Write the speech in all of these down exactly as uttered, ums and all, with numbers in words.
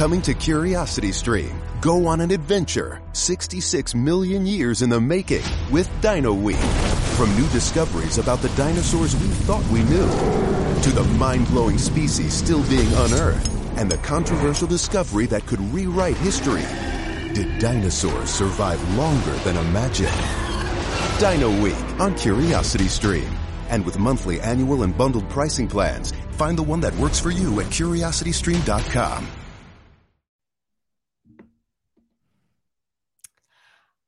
coming to Curiosity Stream. Go on an adventure sixty-six million years in the making with Dino Week. From new discoveries about the dinosaurs we thought we knew to the mind-blowing species still being unearthed and the controversial discovery that could rewrite history. Did dinosaurs survive longer than imagined? Dino Week on Curiosity Stream. And with monthly, annual, and bundled pricing plans, find the one that works for you at curiosity stream dot com.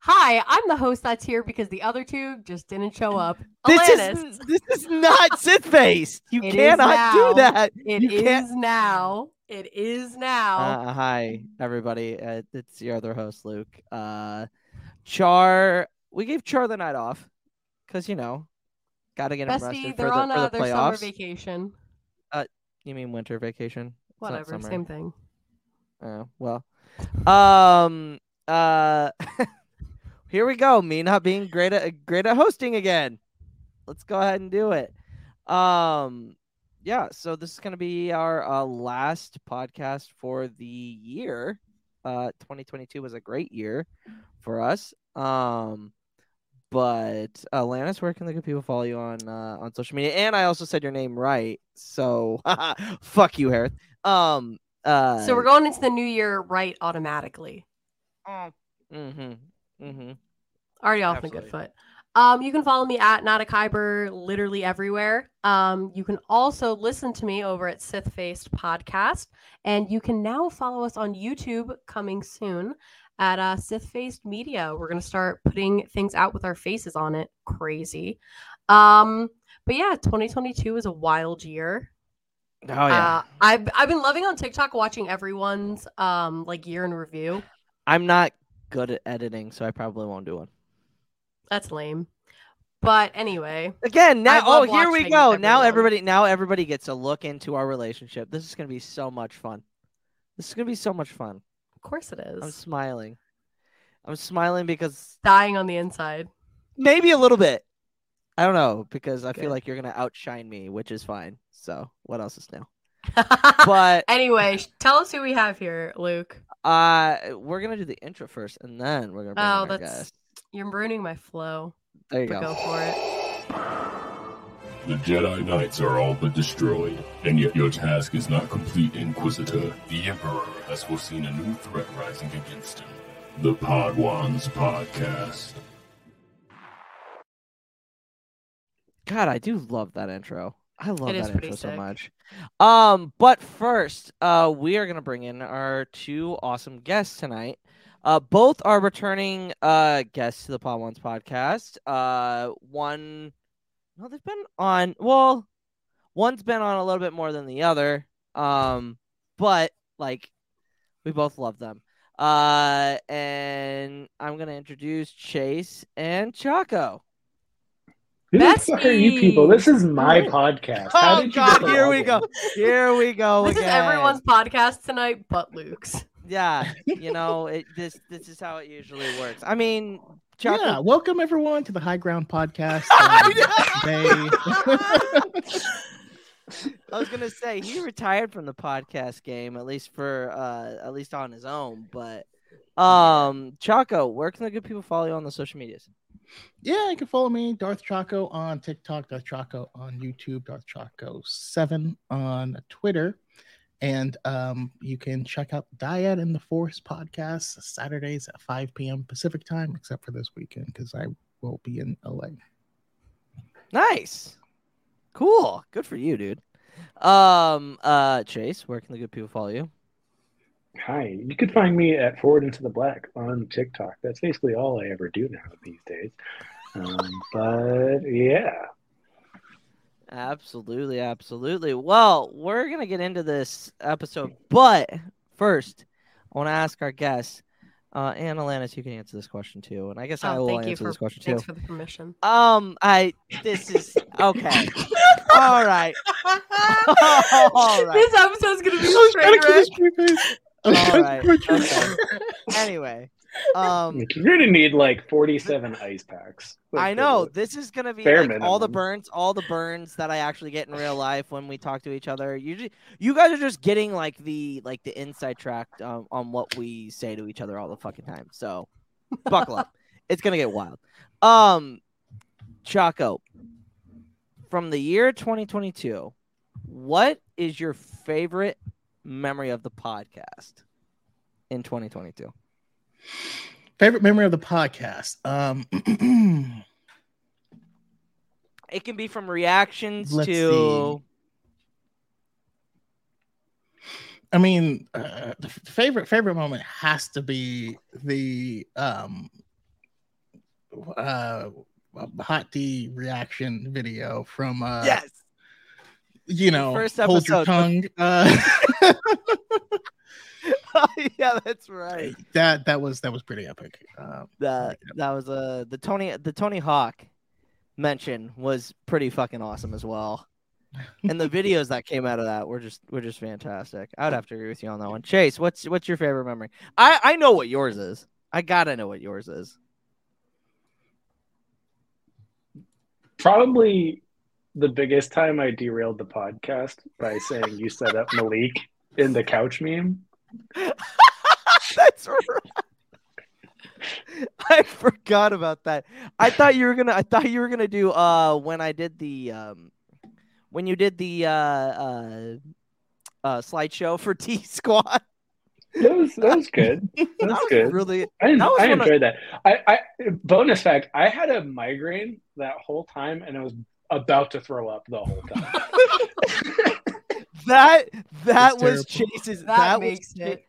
Hi, I'm the host that's here because the other two just didn't show up. This is, this is not Sith Faced. You it cannot do that. It you is can't... now. It is now. Uh, hi, everybody. Uh, it's your other host, Luke. Uh, Char, we gave Char the night off because, you know, got to get him rested for the, on, for the uh, playoffs. They're on their summer vacation. Uh, you mean winter vacation? It's Whatever, same thing. Oh, well. Um. Uh. Here we go. Me not being great at great at hosting again. Let's go ahead and do it. Um, yeah. So this is going to be our uh, last podcast for the year. Uh, twenty twenty-two was a great year for us. Um, but Alanis, where can the good people follow you on uh, on social media? And I also said your name right, so fuck you, Hereth. Um. Uh, so we're going into the new year right automatically. Mm-hmm. Mm-hmm. Already off on a good foot. Um, you can follow me at Not A Kyber literally everywhere. Um, you can also listen to me over at Sith Faced Podcast, and you can now follow us on YouTube coming soon at uh, Sith Faced Media. We're gonna start putting things out with our faces on it. Crazy, um, but yeah, twenty twenty-two is a wild year. Oh yeah, uh, I've I've been loving on TikTok watching everyone's um like year in review. I'm not good at editing, so I probably won't do one. That's lame. But anyway, again, now oh here we go. Now everybody now everybody gets a look into our relationship. This is going to be so much fun. This is going to be so much fun. Of course it is. I'm smiling. I'm smiling because dying on the inside. Maybe a little bit. I don't know, because I Good. feel like you're going to outshine me, which is fine. So, what else is new? But anyway, tell us who we have here, Luke. Uh, we're gonna do the intro first, and then we're gonna. Bring oh, our that's guys. You're ruining my flow. There you go. Go for it. The Jedi Knights are all but destroyed, and yet your task is not complete, Inquisitor. The Emperor has foreseen a new threat rising against him. The Podwans Podcast. God, I do love that intro. I love it that intro so much. Um, but first, uh, we are going to bring in our two awesome guests tonight. Uh, both are returning uh, guests to the Podwans Podcast. Uh, one, no, they've been on, well, one's been on a little bit more than the other. Um, but, like, we both love them. Uh, and I'm going to introduce Chase and Choco. Who the fuck are you people? This is my podcast. How oh, did you God, go here we it? go. Here we go This again. is everyone's podcast tonight but Luke's. Yeah, you know, it, this this is how it usually works. I mean, Chocolate... Yeah, welcome everyone to the High Ground Podcast. Um, they... I was going to say, he retired from the podcast game, at least for, uh, at least on his own, but um, Choco, where can the good people follow you on the social medias? Yeah, you can follow me, Darth Choco, on TikTok, Darth Choco on YouTube, Darth Choco seven on Twitter. And um, you can check out Dyad in the Force podcast Saturdays at five p.m. Pacific time, except for this weekend because I will be in L A. Nice. Cool. Good for you, dude. Um, uh, Chase, where can the good people follow you? Hi, you could find me at Forward Into the Black on TikTok. That's basically all I ever do now these days. Um, but yeah. Absolutely, absolutely. Well, we're going to get into this episode. But first, I want to ask our guests, uh, and Alanis, you can answer this question too. And I guess oh, I will answer for, this question thanks too. Thanks for the permission. Um, I, this is, okay. all right. all right. This episode's going to be straight, right? This All right. Okay. Anyway, Um, you're gonna need like forty-seven ice packs. Like, I know this is gonna be like all the burns, all the burns that I actually get in real life when we talk to each other. You, just, you guys are just getting like the like the inside track um, on what we say to each other all the fucking time. So buckle up, it's gonna get wild. Um, Choco, from the year twenty twenty-two, what is your favorite memory of the podcast in twenty twenty-two? Favorite memory of the podcast. Um, it can be from reactions Let's to. See. I mean, uh, the favorite favorite moment has to be the um, uh, hot D reaction video from. Uh, yes. You know, first hold your tongue. Uh... Oh, yeah, that's right. That that was that was pretty epic. Um, that that was uh, the Tony the Tony Hawk mention was pretty fucking awesome as well. And the videos that came out of that were just were just fantastic. I would have to agree with you on that one. Chase, what's what's your favorite memory? I, I know what yours is. I gotta know what yours is. Probably the biggest time I derailed the podcast by saying you set up Malik in the couch meme. That's right. I forgot about that. I thought you were gonna. I thought you were gonna do. Uh, when I did the, um, when you did the uh, uh, uh slideshow for T Squad. That was that was good. That was, that was good. Really, I, that was I enjoyed of... that. I, I bonus fact. I had a migraine that whole time, and I was about to throw up the whole time. That that was Chase's. That, that makes was, it.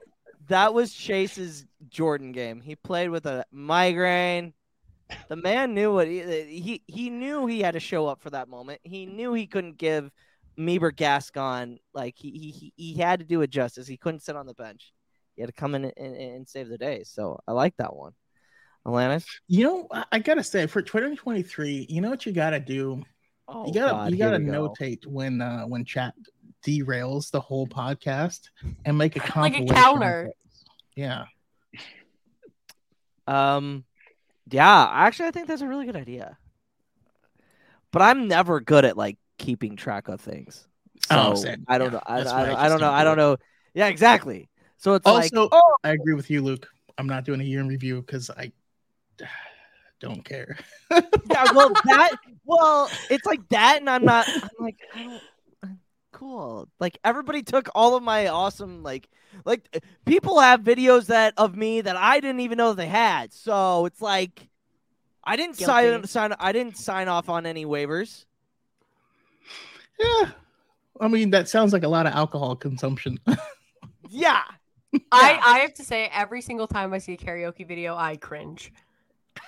That was Chase's Jordan game. He played with a migraine. The man knew what he he he knew he had to show up for that moment. He knew he couldn't give Meeber Gascon like he he he had to do it justice. He couldn't sit on the bench. He had to come in and, and save the day. So I like that one, Alanis. You know, I, I gotta say for twenty twenty-three, you know what you gotta do. Oh, you gotta God, you gotta notate go. when uh, when chat derails the whole podcast and make a compilation. Like a counter. Yeah. Um yeah, actually I think that's a really good idea. But I'm never good at like keeping track of things. So oh, I don't yeah, know. I, I, I, I don't know. Do I don't know. Yeah, exactly. So it's also, like oh. I agree with you, Luke. I'm not doing a year in review because I don't care. Yeah, well that well it's like that and I'm not I'm like I don't cool. Like everybody took all of my awesome like like people have videos that of me that I didn't even know they had. So it's like I didn't sign, sign I didn't sign off on any waivers. Yeah. I mean that sounds like a lot of alcohol consumption. Yeah. I, I have to say every single time I see a karaoke video I cringe.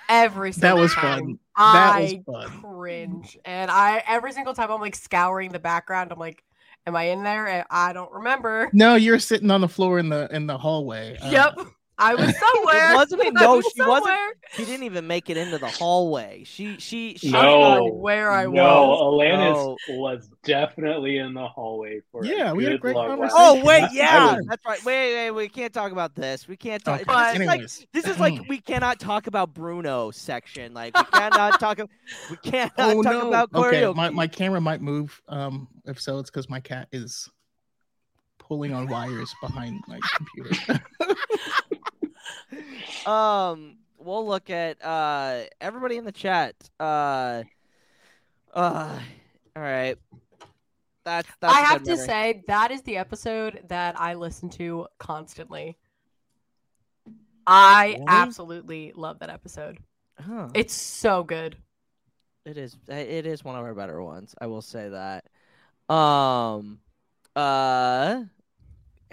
Every single that was time. Fun. I that was fun. Cringe. And I every single time I'm like scouring the background. I'm like am I in there? And I don't remember. No, you're sitting on the floor in the in the hallway. Yep, uh, I was somewhere. Wasn't it? No, was she somewhere. wasn't. She didn't even make it into the hallway. She she she. No, where I no, was. Alanis no, Alanis was definitely in the hallway for. Yeah, we had a great conversation. Oh wait, yeah, that's right. Wait, wait, we can't talk about this. We can't talk. Okay. But like, this is like we cannot talk about Bruno section. Like we cannot talk. We cannot oh, talk no. about karaoke. Okay, my my camera might move. Um, if so, it's because my cat is pulling on wires behind my computer. um we'll look at uh everybody in the chat. Uh uh all right. That's that's I have memory. to say that is the episode that I listen to constantly. I really? absolutely love that episode. Huh. It's so good. It is it is one of our better ones, I will say that. Um uh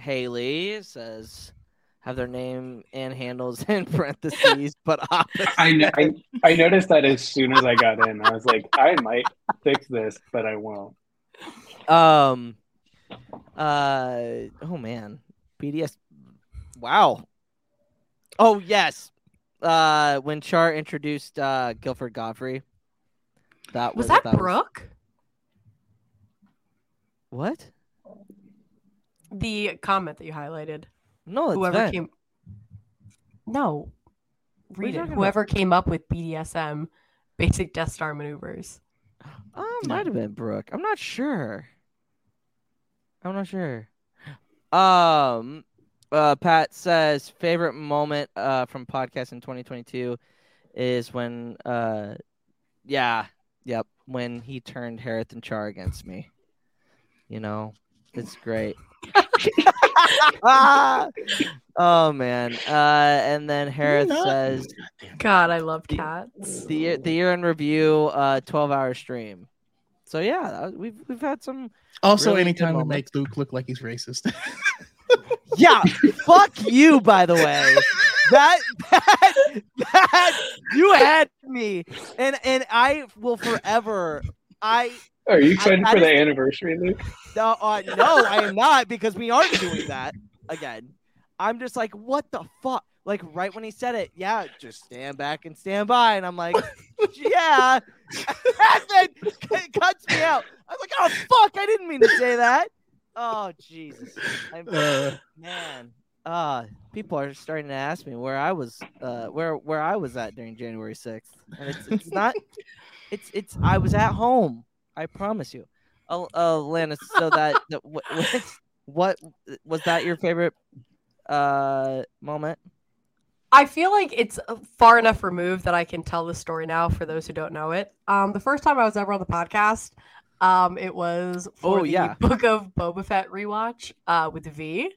Haley says have their name and handles in parentheses, but opposite. I, I I noticed that as soon as I got in, I was like, I might fix this, but I won't. Um, uh, oh man, B D S, wow. Oh yes, uh, when Char introduced uh, Guilford Godfrey, that was, was that, that Brooke. Was... What? The comment that you highlighted. No, it's whoever Ben. came. No, read it. Whoever about? came up with B D S M, basic Death Star maneuvers. Oh, it might have been Brooke. I'm not sure. I'm not sure. Um, uh, Pat says favorite moment uh from podcast in twenty twenty-two is when uh, yeah, yep, when he turned Hereth and Char against me. You know, it's great. Oh man. Uh, and then Hereth says, "God, I love cats." The year, the year in review, uh, twelve hour stream. So yeah, we've we've had some. Also, really anytime we make Luke look like he's racist. Yeah, fuck you. By the way, that that that you had me, and and I will forever. I. Are you excited I, I for the anniversary, Luke? No, uh, no, I am not, because we aren't doing that again. I'm just like, what the fuck? Like, right when he said it, yeah, just stand back and stand by. And I'm like, yeah. And then it cuts me out. I was like, oh, fuck, I didn't mean to say that. Oh, Jesus. I'm, uh, man. Uh, people are starting to ask me where I was uh, where where I was at during January sixth. And it's, it's not... It's it's. I was at home. I promise you. Oh, oh, Lana. So that, that what, what was that your favorite uh, moment? I feel like it's far enough removed that I can tell the story now for those who don't know it. Um, the first time I was ever on the podcast, um, it was for oh, the yeah. Book of Boba Fett rewatch uh, with V.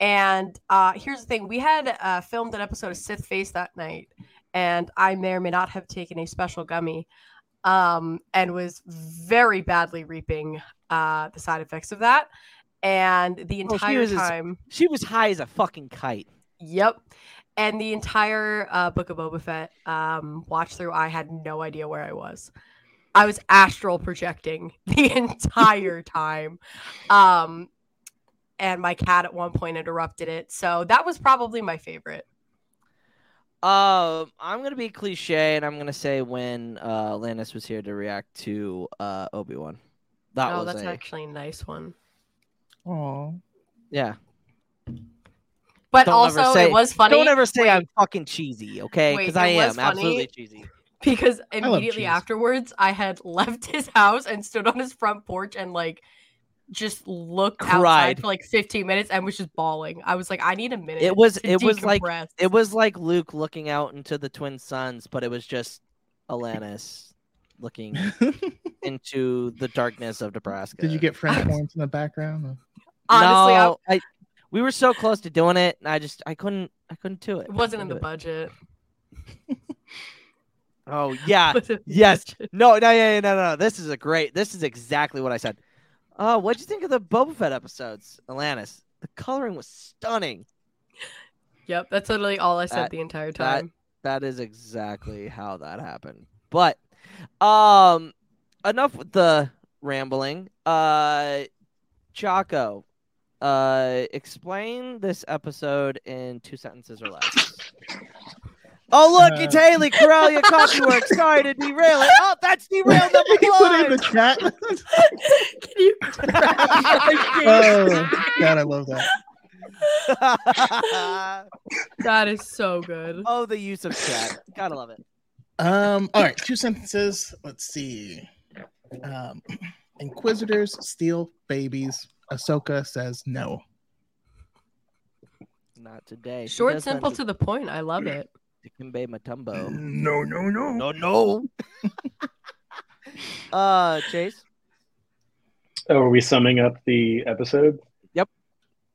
And uh, here's the thing: we had uh, filmed an episode of Sith Faced that night, and I may or may not have taken a special gummy. Um, and was very badly reaping uh, the side effects of that. And the entire oh, she time... As, she was high as a fucking kite. Yep. And the entire uh, Book of Boba Fett um, watch through, I had no idea where I was. I was astral projecting the entire time. Um, and my cat at one point interrupted it. So that was probably my favorite. Uh, I'm going to be cliche, and I'm going to say when uh, Lannis was here to react to uh, Obi-Wan. That oh, was that's a... actually a nice one. Aww. Yeah. But don't also, say, it was funny. Don't ever say wait, I'm fucking cheesy, okay? Because I am absolutely cheesy. Because immediately afterwards, I had left his house and stood on his front porch and, like, just looked Cried. outside for like fifteen minutes and was just bawling. I was like, I need a minute. It was it decompress. was like it was like Luke looking out into the twin suns, but it was just Alanis looking into the darkness of Nebraska. Did you get French horns in the background? Honestly, no, I, I we were so close to doing it, and I just I couldn't I couldn't do it. It wasn't in the it. budget. Oh yeah, yes, budget. no, no, yeah, no, no, no. This is a great. This is exactly what I said. Oh, what'd you think of the Boba Fett episodes, Alanis? The coloring was stunning. Yep, that's literally all I said that, the entire time. That, that is exactly how that happened. But um, enough with the rambling. Uh, Choco, uh, explain this episode in two sentences or less. Oh, look, it's Haley Corellia Coffee Works. Sorry to derail it. Oh, that's derailed number one. Can you put it in the chat? Can you? Oh, God, I love that. That is so good. Oh, the use of chat. Gotta love it. Um. All right, two sentences. Let's see. Um, Inquisitors steal babies. Ahsoka says no. Not today. Short, simple, to the point. I love it. Dikembe Mutombo. No, no, no. No, no. uh, Chase? Oh, are we summing up the episode? Yep.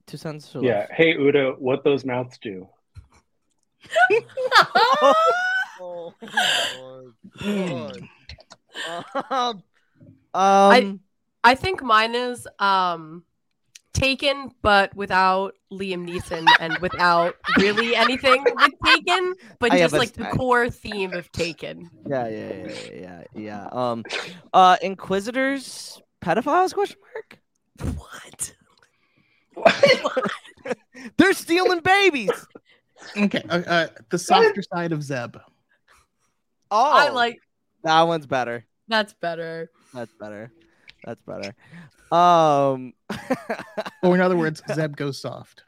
Two sentences. Yeah. Hey, Udo, what those mouths do? Oh, oh, Lord. Lord. um, I, I think mine is um, Taken, but without Liam Neeson and without really anything with Taken, but I just like a, the I... core theme of Taken. Yeah, yeah, yeah, yeah, yeah. Um, uh, Inquisitors, pedophiles? Question mark. What? What? They're stealing babies. Okay, uh, uh, the softer side of Zeb. Oh, I like that one's better. That's better. That's better. That's better. Um, or in other words, Zeb goes soft.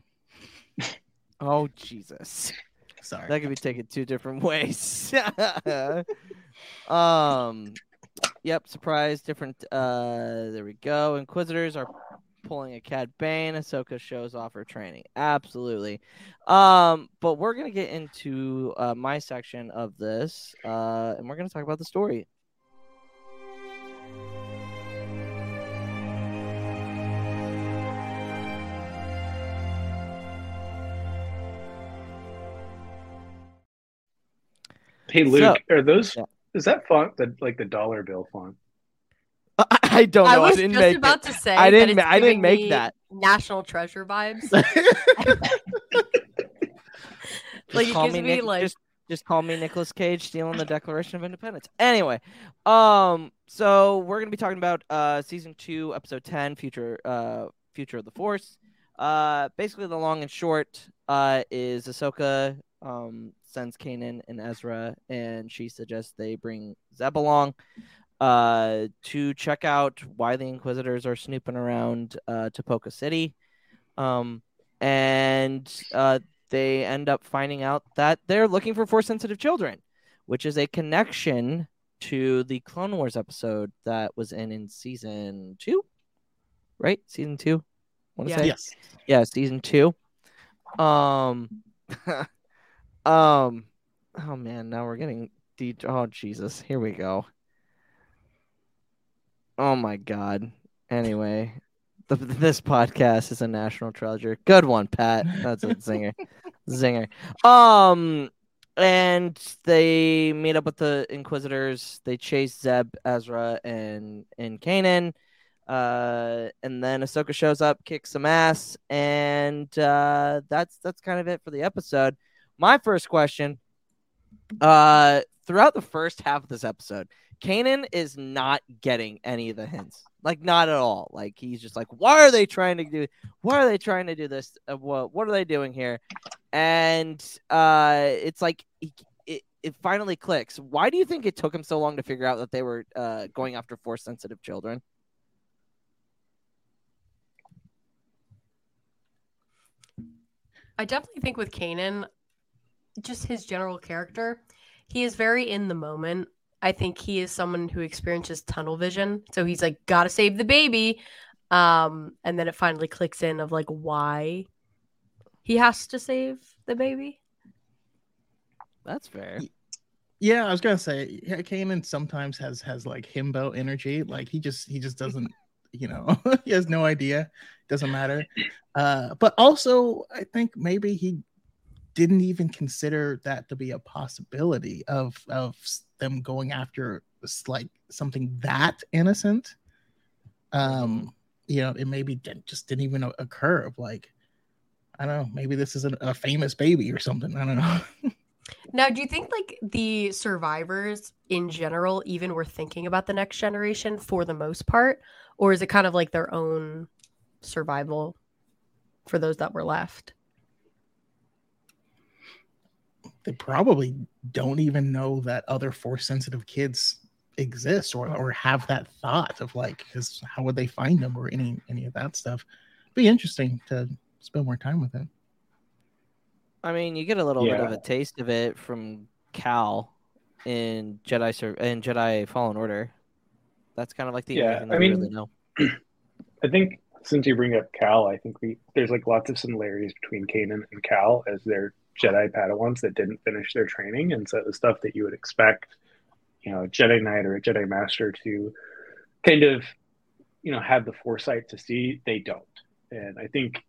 Oh, Jesus. Sorry. That could be taken two different ways. um, yep, surprise, different. Uh, there we go. Inquisitors are pulling a Cad Bane. Ahsoka shows off her training. Absolutely. Um, but we're going to get into uh, my section of this, uh, and we're going to talk about the story. Hey Luke, so, are those? Yeah. Is that font the like the dollar bill font? I, I don't know. I was I didn't just make about it. to say. I didn't. That it's I didn't make that National Treasure vibes. Like it gives me, me Nic- like just, just call me Nicolas Cage stealing the Declaration of Independence. Anyway, um, so we're gonna be talking about uh season two, episode ten, future uh future of the Force. Uh, basically the long and short uh is Ahsoka um. sends Kanan and Ezra, and she suggests they bring Zeb along uh, to check out why the Inquisitors are snooping around uh, Tapoca City. Um, and uh, they end up finding out that they're looking for Force-sensitive children, which is a connection to the Clone Wars episode that was in, in season two, right? Season two? Yeah. Say? Yes. Yeah, season two. Um... Um, oh man, now we're getting de- oh Jesus, here we go. Oh my God. Anyway, the, this podcast is a national treasure. Good one, Pat. That's a zinger, zinger. Um, and they meet up with the Inquisitors. They chase Zeb, Ezra, and and Kanan. Uh, and then Ahsoka shows up, kicks some ass, and uh, that's that's kind of it for the episode. My first question, uh, throughout the first half of this episode, Kanan is not getting any of the hints. Like, not at all. Like, he's just like, why are they trying to do Why are they trying to do this? Uh, what, what are they doing here? And uh, it's like, it, it, it finally clicks. Why do you think it took him so long to figure out that they were uh, going after Force-sensitive children? I definitely think with Kanan, just his general character, he is very in the moment. I think he is someone who experiences tunnel vision, so he's like, gotta save the baby, um and then it finally clicks in of like why he has to save the baby. That's fair. Yeah, I was gonna say, Kanan sometimes has has like himbo energy. Like he just he just doesn't you know, he has no idea, doesn't matter. Uh but also I think maybe he didn't even consider that to be a possibility of of them going after like something that innocent. Um, you know, it maybe didn't, just didn't even occur. Of like, I don't know, maybe this is a, a famous baby or something. I don't know. Now, do you think like the survivors in general even were thinking about the next generation for the most part, or is it kind of like their own survival for those that were left? They probably don't even know that other Force-sensitive kids exist, or or have that thought of like, because how would they find them, or any any of that stuff. Be interesting to spend more time with it. I mean, you get a little yeah. bit of a taste of it from Cal in Jedi in Jedi Fallen Order. That's kind of like the yeah. I mean, really know. I think since you bring up Cal, I think we there's like lots of similarities between Kanan and Cal as their Jedi Padawans that didn't finish their training, and so the stuff that you would expect, you know, a Jedi Knight or a Jedi Master to kind of, you know, have the foresight to see, they don't. And I think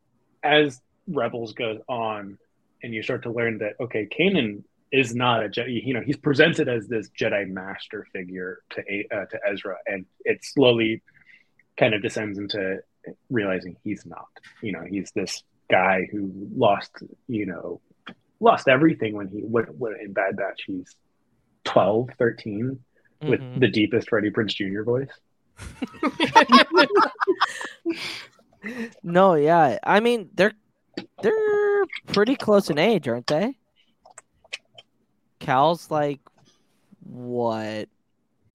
as Rebels goes on, and you start to learn that, okay, Kanan is not a Jedi, you know, he's presented as this Jedi Master figure to uh, to Ezra, and it slowly kind of descends into realizing he's not. You know, he's this guy who lost, you know, lost everything when he went, went in Bad Batch. He's twelve, thirteen mm-hmm. with the deepest Freddie Prinze Junior voice. No, yeah. I mean, they're they're pretty close in age, aren't they? Cal's like, what?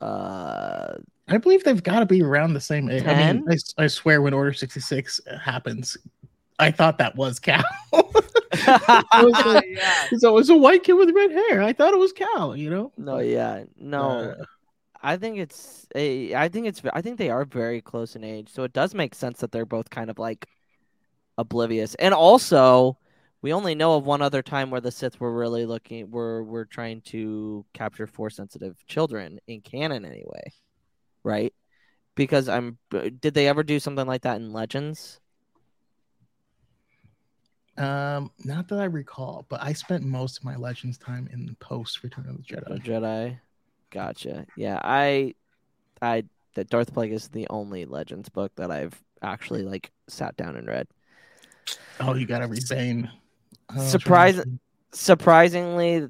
Uh... I believe they've got to be around the same age. I mean, I, I swear when Order sixty-six happens, I thought that was Cal. was like, yeah. So it was a white kid with red hair. I thought it was Cal, you know? No, yeah. No. Uh, I think it's a, I think it's I think they are very close in age. So it does make sense that they're both kind of like oblivious. And also, we only know of one other time where the Sith were really looking were were trying to capture force sensitive children in canon anyway. Right, because I'm. Did they ever do something like that in Legends? Um, not that I recall, but I spent most of my Legends time in post Return of the Jedi. Oh, Jedi, gotcha. Yeah, I, I that Darth Plagueis is the only Legends book that I've actually like sat down and read. Oh, you gotta read Bane. Oh, Surprise, surprisingly,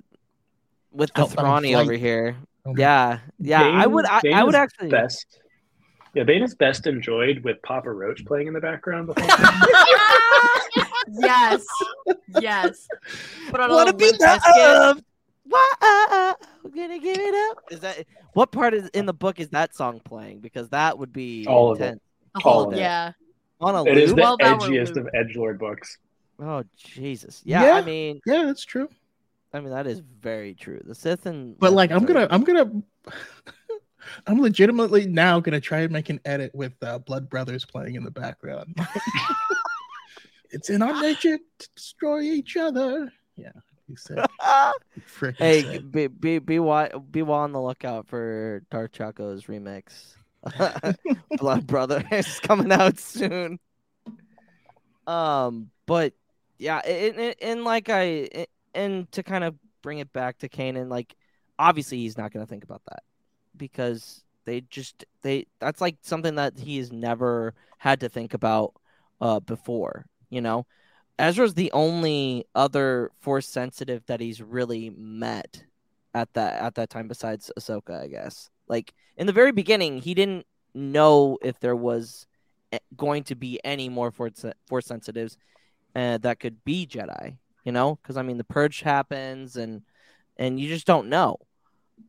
with the Thrawny over here. Okay. Yeah, yeah, Bane, I would, I, I would actually. Best. Yeah, Bane is best enjoyed with Papa Roach playing in the background. The whole yes, yes. Put on wanna a be loved. Why I'm gonna give it up? Is that what part is in the book? Is that song playing? Because that would be all intense. Of it. All, all of it. Yeah. On a it loop? Is the edgiest of edgelord books. Oh Jesus! Yeah, yeah, I mean, yeah, that's true. I mean that is very true. The Sith and but like I'm gonna I'm gonna I'm legitimately now gonna try and make an edit with uh, Blood Brothers playing in the background. It's in our nature to destroy each other. Yeah, you said. Hey, sick. be be be be well on the lookout for Darth Choco's remix. Blood Brothers coming out soon. Um, but yeah, it and like I. It, And to kind of bring it back to Kanan, like, obviously he's not going to think about that because they just, they, that's like something that he's never had to think about uh, before, you know? Ezra's the only other force sensitive that he's really met at that, at that time besides Ahsoka, I guess. Like, in the very beginning, he didn't know if there was going to be any more force, force sensitives uh, that could be Jedi. You know, because I mean, the purge happens, and and you just don't know.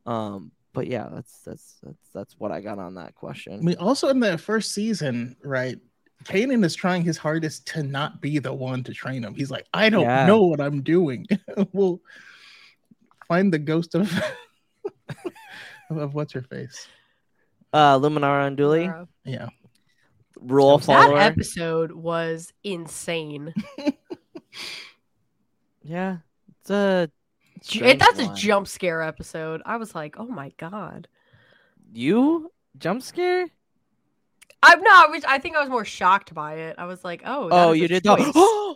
Um, but yeah, that's that's that's that's what I got on that question. I mean, also in the first season, right? Kanan is trying his hardest to not be the one to train him. He's like, I don't yeah. know what I'm doing. We'll find the ghost of of what's her face, uh, Luminara Unduli. Yeah, rule so follower. That episode was insane. Yeah, it's a it, that's one. A jump scare episode. I was like, oh my god, you jump scare? I'm not. I, was, I think I was more shocked by it. I was like, oh, oh, you did choice. That?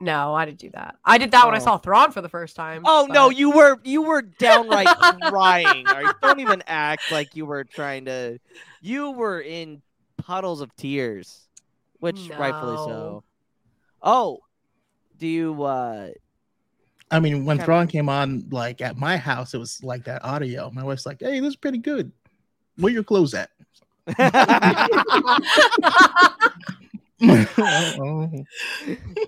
No, I didn't do that. I did that oh. when I saw Thrawn for the first time. Oh but... no, you were you were downright crying. Right? Don't even act like you were trying to. You were in puddles of tears, which no. rightfully so. Oh. Do you, uh, I mean, when Thrawn of... came on, like at my house, it was like that audio. My wife's like, hey, this is pretty good. Where your clothes at?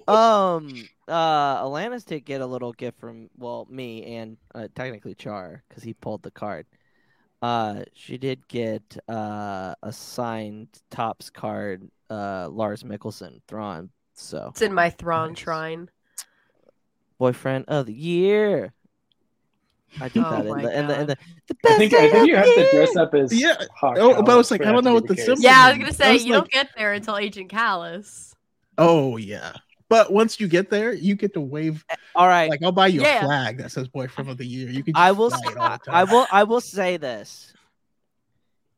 um, uh, Alanis did get a little gift from, well, me and uh, technically Char because he pulled the card. Uh, she did get uh, a signed Topps card, uh, Lars Mikkelsen, Thrawn. So it's in my Thrawn nice. Shrine. Boyfriend of the year. I did oh that in the, in the in the the best. I think, I think you have to dress up as yeah. Hawk oh, Kallus, but I was like, I don't know what the symbol. Yeah, I was gonna say was you like, don't get there until Agent Kallus. Oh yeah, but once you get there, you get to wave. All right, like I'll buy you yeah. a flag that says "Boyfriend of the Year." You can. Just I will. Say, I will. I will say this: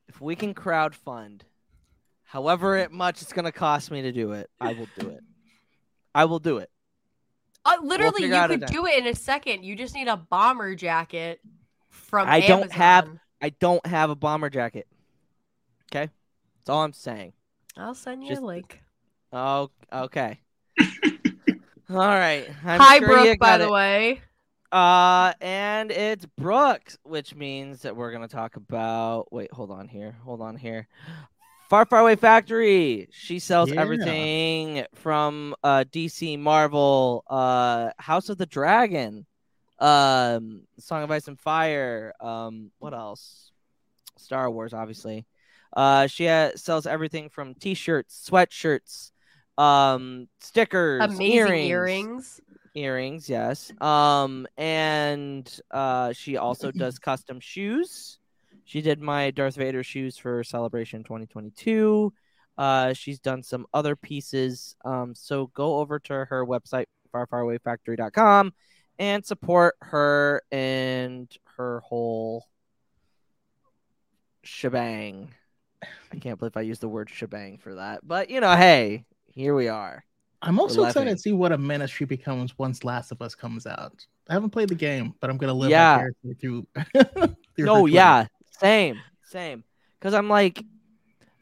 if we can crowdfund, however it much it's gonna cost me to do it, I will do it. I will do it. Uh, literally, we'll you could it do it in a second. You just need a bomber jacket from I Amazon. don't have. I don't have a bomber jacket. Okay, that's all I'm saying. I'll send you just, a link. Oh, okay. All right. I'm Hi, sure Brooke. By it. the way, uh, and it's Brooks, which means that we're gonna talk about. Wait, hold on here. Hold on here. Far Far Away Factory. She sells yeah. everything from uh, D C, Marvel, uh, House of the Dragon, um, Song of Ice and Fire. Um, what else? Star Wars, obviously. Uh, she ha- sells everything from T-shirts, sweatshirts, um, stickers, amazing earrings, earrings, earrings. Yes. Um, and uh, she also does custom shoes. She did my Darth Vader shoes for Celebration twenty twenty-two. Uh, she's done some other pieces. Um, so go over to her website, far far away factory dot com, and support her and her whole shebang. I can't believe I used the word shebang for that. But, you know, hey, here we are. I'm also eleven. Excited to see what a ministry becomes once Last of Us comes out. I haven't played the game, but I'm going to live yeah. my through, through Oh, yeah. Same, same. Because I'm like,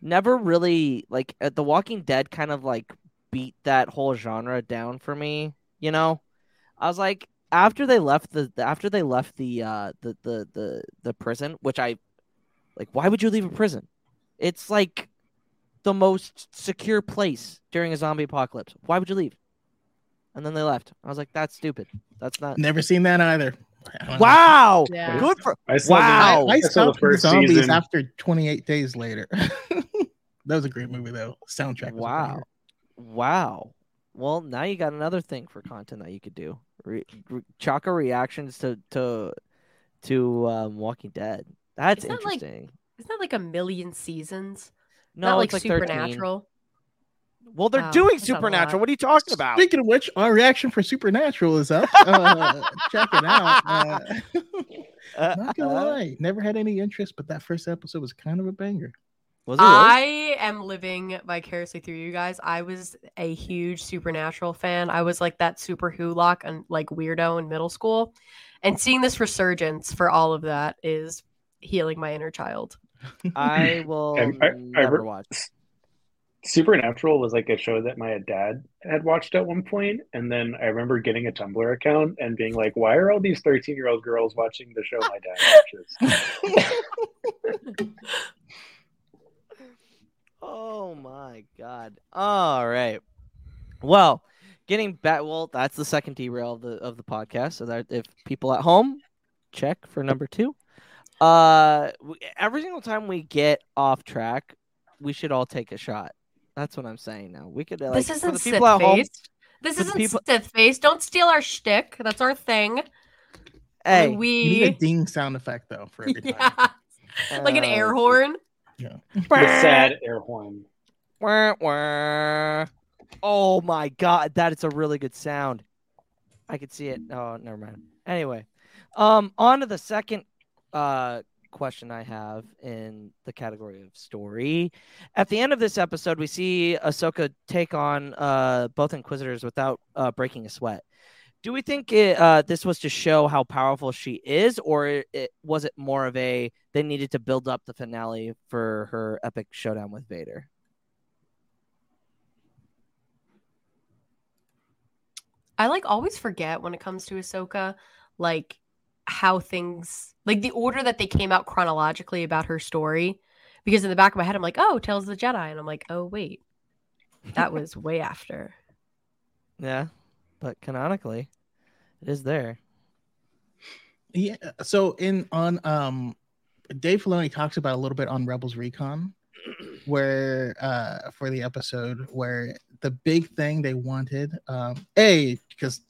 never really, like, The Walking Dead kind of, like, beat that whole genre down for me, you know? I was like, after they left the, after they left the, uh, the, the, the, the prison, which I, like, why would you leave a prison? It's, like, the most secure place during a zombie apocalypse. Why would you leave? And then they left. I was like, that's stupid. That's not. Never seen that either. Wow! Yeah. Good for I wow! The, I, I stopped the zombies season. After twenty-eight days later. That was a great movie, though. Soundtrack. Was wow! Wow! Well, now you got another thing for content that you could do. Re- re- Chaka reactions to to to um, Walking Dead. That's it's interesting. Like, it's not like a million seasons. No, not like, like Supernatural. thirteen Well, they're wow, doing Supernatural. What are you talking about? Speaking of which, our reaction for Supernatural is up. Uh, check it out. Uh, not gonna lie, never had any interest, but that first episode was kind of a banger. Was it? I was? am living vicariously through you guys. I was a huge Supernatural fan. I was like that super hulock and like weirdo in middle school, and seeing this resurgence for all of that is healing my inner child. I will I, I, never I, I, watch. Supernatural was like a show that my dad had watched at one point, and then I remember getting a Tumblr account and being like, "Why are all these thirteen-year-old girls watching the show my dad watches?" Oh my god! All right. Well, getting back. Well, that's the second derail of the of the podcast. So that if people at home check for number two, uh, every single time we get off track, we should all take a shot. That's what I'm saying now. We could. Like, this isn't Sith Faced. This isn't people... Sith Faced. Don't steal our shtick. That's our thing. Hey, and we you need a ding sound effect though for every time. Yeah. Like uh, an air horn. Yeah, the sad air horn. Wah, wah. Oh my god, that is a really good sound. I could see it. Oh, never mind. Anyway, um, on to the second, uh. question I have in the category of story. At the end of this episode, we see Ahsoka take on uh, both Inquisitors without uh, breaking a sweat. Do we think it, uh, this was to show how powerful she is, or it, it, was it more of a they needed to build up the finale for her epic showdown with Vader? I like always forget when it comes to Ahsoka, like how things like the order that they came out chronologically about her story, because in the back of my head I'm like, oh, Tales of the Jedi, and I'm like, oh wait, that was way after. Yeah, but canonically it is there. Yeah, so in on um Dave Filoni talks about a little bit on Rebels Recon where uh for the episode where the big thing they wanted um a because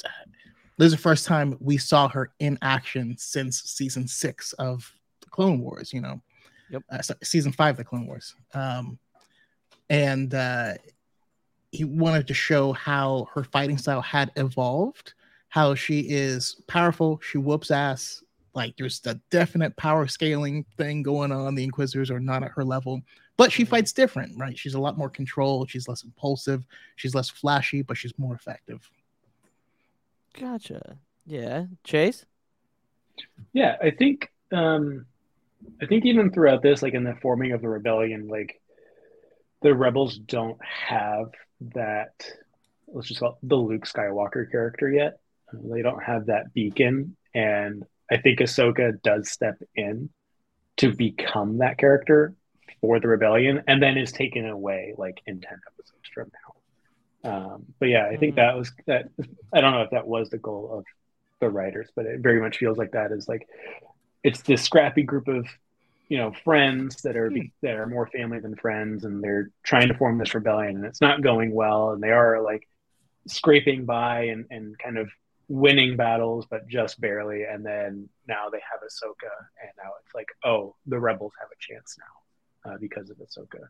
This is the first time we saw her in action since season six of the Clone Wars, you know, yep. uh, sorry, season five of the Clone Wars. Um, and uh, he wanted to show how her fighting style had evolved, how she is powerful. She whoops ass. Like, there's a definite power scaling thing going on. The Inquisitors are not at her level, but she fights different, right? She's a lot more controlled. She's less impulsive. She's less flashy, but she's more effective. Gotcha. Yeah. Chase? Yeah, I think um, I think even throughout this, like in the forming of the rebellion, like the rebels don't have that, let's just call it the Luke Skywalker character yet. They don't have that beacon. And I think Ahsoka does step in to become that character for the rebellion, and then is taken away like in ten episodes from now. Um, but yeah, I think that was that. I don't know if that was the goal of the writers, but it very much feels like that is like it's this scrappy group of, you know, friends that are that are more family than friends, and they're trying to form this rebellion, and it's not going well, and they are like scraping by and, and kind of winning battles, but just barely. And then now they have Ahsoka, and now it's like, oh, the rebels have a chance now uh, because of Ahsoka.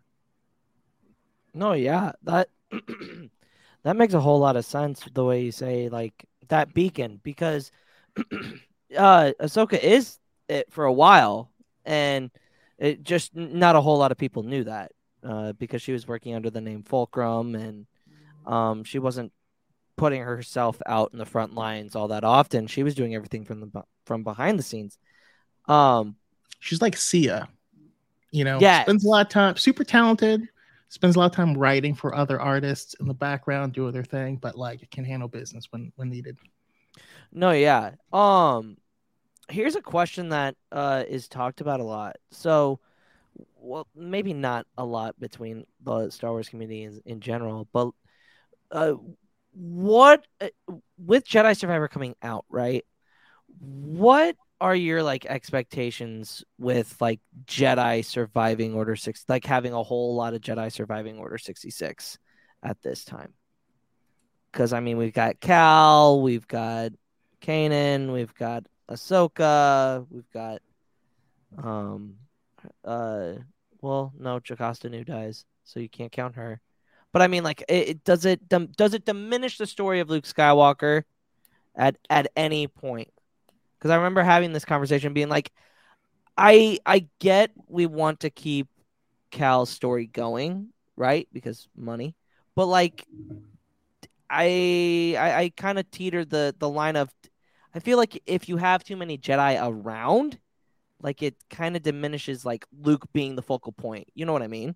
No, yeah, that. That makes a whole lot of sense the way you say like that beacon, because uh, Ahsoka is it for a while, and it just not a whole lot of people knew that uh, because she was working under the name Fulcrum, and um, she wasn't putting herself out in the front lines all that often. She was doing everything from the from behind the scenes. Um, she's like Sia, you know. Yeah, spends a lot of time. Super talented. Spends a lot of time writing for other artists in the background, doing their thing, but like it can handle business when, when needed. No, yeah. Um, here's a question that uh, is talked about a lot. So, well, maybe not a lot between the Star Wars community in, in general, but uh, what with Jedi Survivor coming out, right? What are your like expectations with like Jedi surviving Order six, like having a whole lot of Jedi surviving Order sixty-six at this time? Because I mean, we've got Cal, we've got Kanan, we've got Ahsoka, we've got um uh well no Jocasta Nu dies, so you can't count her. But I mean, like, it, it does it does it diminish the story of Luke Skywalker at at any point? Because I remember having this conversation being like, I I get we want to keep Cal's story going, right? Because money. But like, I I, I kind of teeter the, the line of, I feel like if you have too many Jedi around, like it kind of diminishes like Luke being the focal point. You know what I mean?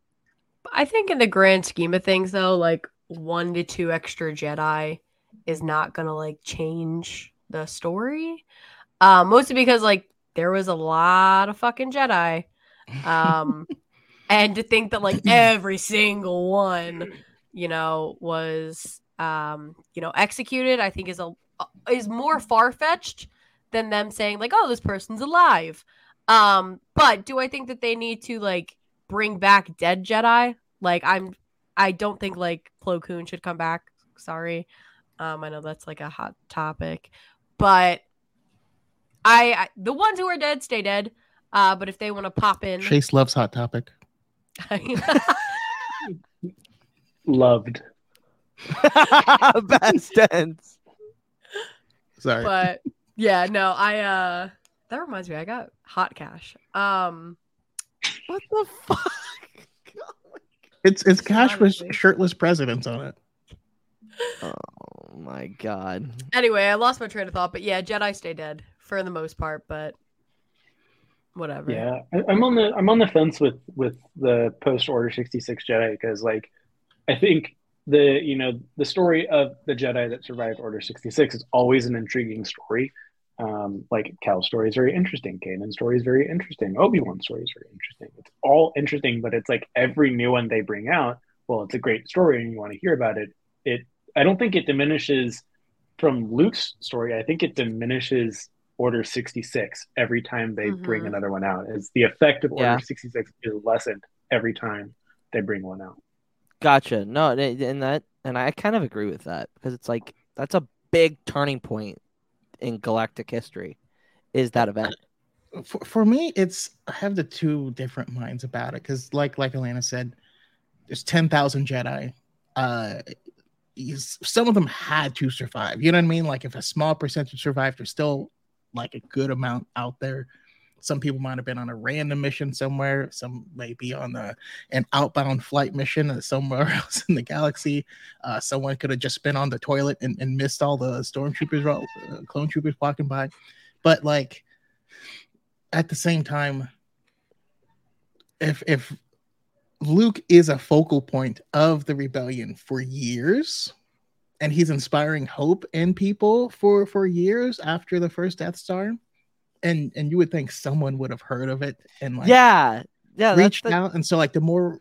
I think in the grand scheme of things, though, like one to two extra Jedi is not going to like change the story. Um, mostly because, like, there was a lot of fucking Jedi. Um, and to think that, like, every single one, you know, was, um, you know, executed, I think is a is more far-fetched than them saying, like, oh, this person's alive. Um, but do I think that they need to, like, bring back dead Jedi? Like, I'm, I don't think, like, Plo Koon should come back. Sorry. Um, I know that's, like, a hot topic. But... I, I the ones who are dead stay dead, uh, but if they want to pop in, Chase loves hot topic. Loved. Best ends. Sorry, but yeah, no, I. Uh, that reminds me, I got hot cash. Um, what the fuck? Oh, it's it's cash with shirtless presidents on it. Oh my god. Anyway, I lost my train of thought, but yeah, Jedi stay dead. For the most part, but whatever. Yeah, I, I'm on the I'm on the fence with with the post Order sixty-six Jedi, because like I think the you know the story of the Jedi that survived Order sixty-six is always an intriguing story. Um, like Cal's story is very interesting, Kanan's story is very interesting, Obi-Wan's story is very interesting. It's all interesting, but it's like every new one they bring out, well, it's a great story and you want to hear about it. It I don't think it diminishes from Luke's story. I think it diminishes Order sixty-six every time they mm-hmm. bring another one out. Is the effect of Order yeah. sixty-six is lessened every time they bring one out. Gotcha. No, and that, and I kind of agree with that, because it's like that's a big turning point in galactic history is that event. For, for me, it's I have the two different minds about it because, like like Alana said, there's ten thousand Jedi. Uh, some of them had to survive. You know what I mean? Like if a small percentage survived, there's still like a good amount out there. Some people might have been on a random mission somewhere. Some may be on a, an outbound flight mission somewhere else in the galaxy. Uh, someone could have just been on the toilet and, and missed all the stormtroopers, uh, clone troopers walking by. But like at the same time, if if Luke is a focal point of the rebellion for years, and he's inspiring hope in people for, for years after the first Death Star. And and you would think someone would have heard of it and like yeah, yeah, reached the... out. And so like the more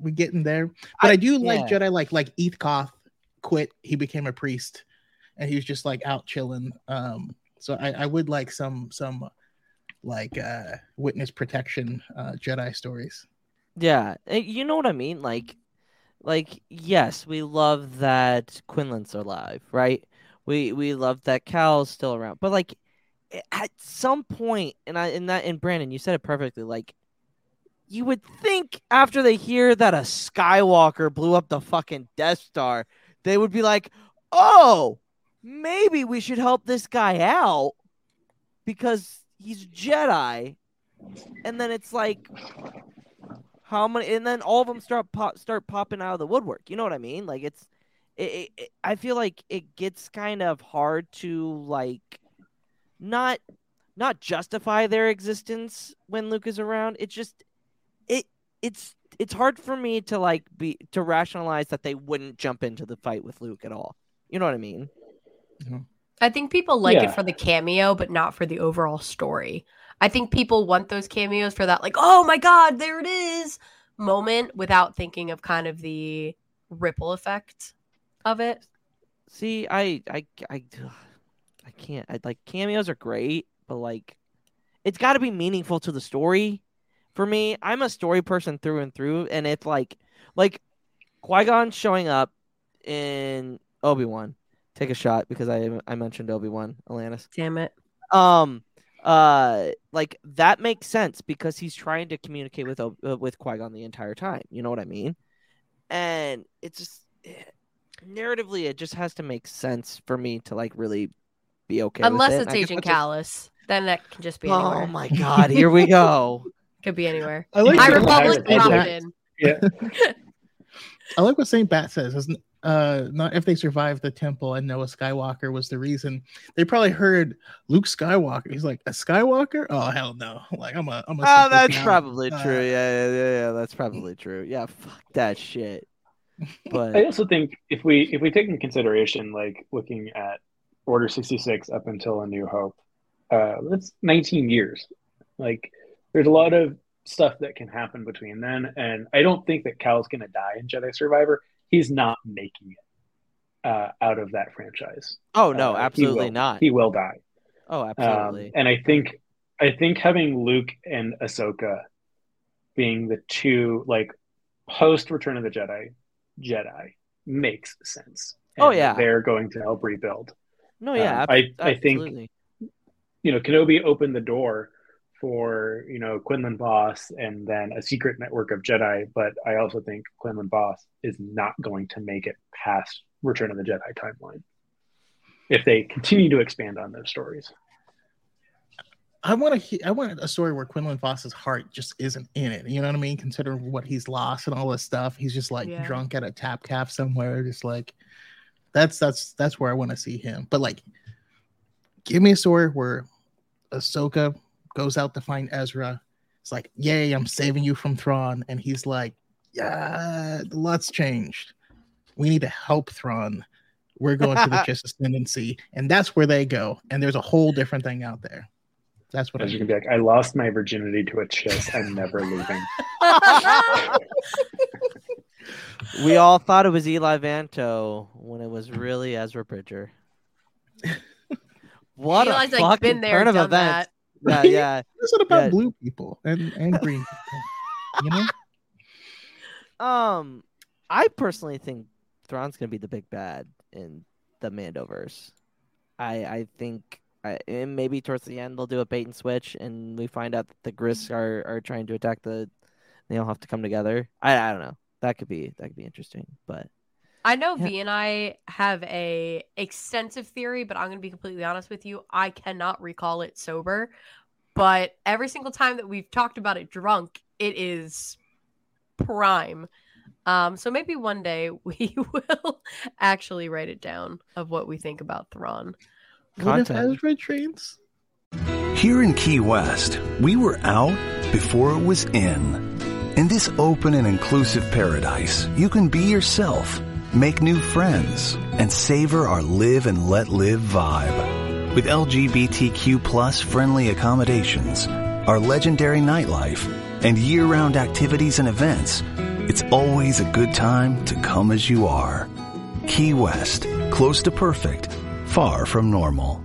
we get in there, but I, I do like yeah. Jedi like like Eth Koth quit. He became a priest, and he was just like out chilling. Um, so I, I would like some some like uh, witness protection uh, Jedi stories. Yeah, you know what I mean. Like like yes, we love that Quinlan's alive, right? We we love that Cal's still around, but like. At some point, and I in that and Brandon, you said it perfectly. Like, you would think after they hear that a Skywalker blew up the fucking Death Star, they would be like, "Oh, maybe we should help this guy out because he's Jedi." And then it's like, how many? And then all of them start pop, start popping out of the woodwork. You know what I mean? Like, it's. It, it, it, I feel like it gets kind of hard to like. Not not justify their existence when Luke is around. It's just it it's it's hard for me to like be to rationalize that they wouldn't jump into the fight with Luke at all. You know what I mean? I think people like yeah. it for the cameo, but not for the overall story. I think people want those cameos for that like, oh my god, there it is moment without thinking of kind of the ripple effect of it. See, I I I I can't. I like cameos are great, but like, it's got to be meaningful to the story. For me, I'm a story person through and through, and it's like, like Qui-Gon showing up in Obi-Wan. Take a shot because I I mentioned Obi-Wan, Alanis. Damn it. Um. Uh. Like that makes sense because he's trying to communicate with uh, with Qui-Gon the entire time. You know what I mean? And it's just narratively, it just has to make sense for me to like really. Be okay unless with it. It's Agent Kallus, a... then that can just be anywhere. Oh my god, here we go. Could be anywhere. I like I Republic Robin. Yeah. I like what Saint Bat says. It's, uh, not if they survived the temple and Noah Skywalker was the reason. They probably heard Luke Skywalker. He's like a Skywalker. Oh hell no! Like I'm a. I'm a oh, that's guy. Probably uh, true. Yeah, yeah, yeah, yeah. That's probably true. Yeah, fuck that shit. But I also think if we if we take into consideration like looking at. Order sixty-six up until A New Hope. Uh, that's nineteen years. Like, there's a lot of stuff that can happen between then, and I don't think that Cal's going to die in Jedi Survivor. He's not making it uh, out of that franchise. Oh, no, uh, absolutely he will, not. He will die. Oh, absolutely. Um, and I think I think having Luke and Ahsoka being the two, like, post-Return of the Jedi, Jedi makes sense. And oh, yeah. They're going to help rebuild. No, yeah, um, I, I think, you know, Kenobi opened the door for, you know, Quinlan Vos and then a secret network of Jedi. But I also think Quinlan Vos is not going to make it past Return of the Jedi timeline if they continue to expand on those stories. I want to. He- I want a story where Quinlan Vos's heart just isn't in it. You know what I mean? Considering what he's lost and all this stuff, he's just like yeah. drunk at a tap caf somewhere, just like. That's that's that's where I want to see him. But like, give me a story where Ahsoka goes out to find Ezra. It's like, yay, I'm saving you from Thrawn, and he's like, yeah, the lot's changed. We need to help Thrawn. We're going to the Chiss Ascendancy, and that's where they go. And there's a whole different thing out there. That's what Ezra can be like. I lost my virginity to a Chiss. I'm never leaving. We all thought it was Eli Vanto when it was really Ezra Bridger. What a fucking like, been there, turn of events. That. Yeah, yeah. This is about yeah. blue people and, and green people. You know? Um, I personally think Thrawn's going to be the big bad in the Mandoverse. I, I think I, and maybe towards the end they'll do a bait and switch, and we find out that the Griss are, are trying to attack the. They all have to come together. I I don't know. That could be that could be interesting. But I know yeah. V and I have a extensive theory, but I'm going to be completely honest with you. I cannot recall it sober, but every single time that we've talked about it drunk, it is prime. Um, so maybe one day we will actually write it down of what we think about Thrawn. Content. What if Ezra trains? Here in Key West, we were out before it was in. In this open and inclusive paradise, you can be yourself, make new friends, and savor our live and let live vibe. With L G B T Q plus friendly accommodations, our legendary nightlife, and year-round activities and events, it's always a good time to come as you are. Key West, close to perfect, far from normal.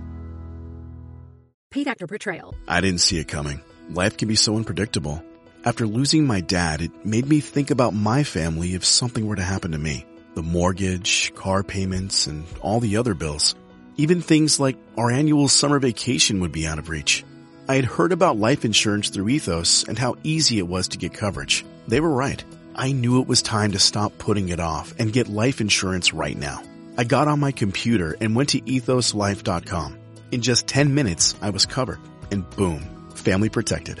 Paid actor portrayal. I didn't see it coming. Life can be so unpredictable. After losing my dad, it made me think about my family if something were to happen to me. The mortgage, car payments, and all the other bills. Even things like our annual summer vacation would be out of reach. I had heard about life insurance through Ethos and how easy it was to get coverage. They were right. I knew it was time to stop putting it off and get life insurance right now. I got on my computer and went to ethos life dot com. In just ten minutes, I was covered. And boom, family protected.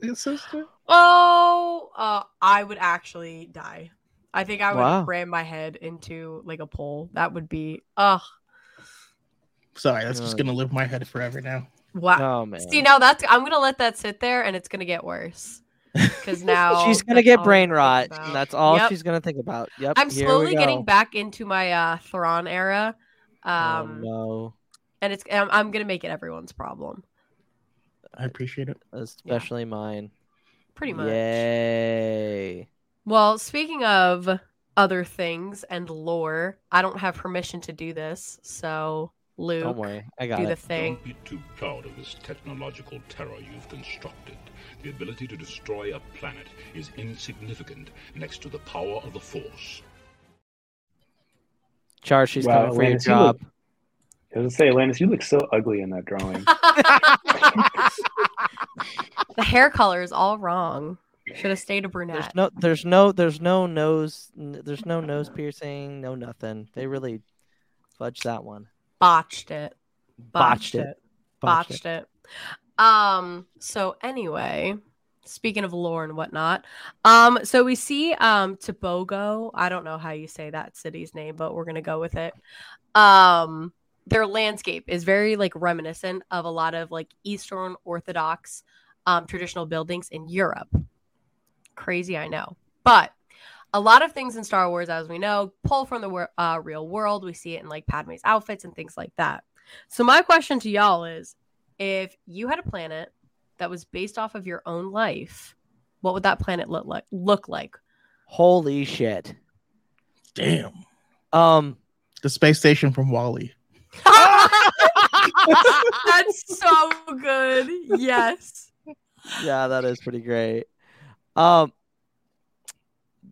His sister? Oh, uh, I would actually die. I think I would wow. ram my head into like a pole. That would be, ugh. Sorry, that's oh. just going to live in my head forever now. Wow. Oh, man. See, now that's, I'm going to let that sit there and it's going to get worse. Because now she's gonna get brain rot, and that's all yep. she's gonna think about. Yep, I'm slowly getting back into my uh, Thrawn era, um, oh, no. and it's I'm, I'm gonna make it everyone's problem. I appreciate it, especially yeah. mine. Pretty much. Yay. Well, speaking of other things and lore, I don't have permission to do this, so Luke, don't worry, I got do it. the thing. Don't be too proud of this technological terror you've constructed. The ability to destroy a planet is insignificant next to the power of the Force. Char, she's wow, coming for Lannis, your job. You look, I was going to say, Lannis, you look so ugly in that drawing. The hair color is all wrong. Should have stayed a brunette. There's no, there's no, there's no nose, there's no nose piercing, no nothing. They really fudged that one. Botched it. Botched, Botched it. it. Botched, Botched it. it. Um, so anyway, speaking of lore and whatnot, um, so we see, um, Tapoca, I don't know how you say that city's name, but we're going to go with it. Um, their landscape is very like reminiscent of a lot of like Eastern Orthodox, um, traditional buildings in Europe. Crazy. I know, but a lot of things in Star Wars, as we know, pull from the uh, real world. We see it in like Padme's outfits and things like that. So my question to y'all is, if you had a planet that was based off of your own life, what would that planet look like? Look like? Holy shit! Damn. Um, the space station from WALL-E. That's so good. Yes. Yeah, that is pretty great. Um,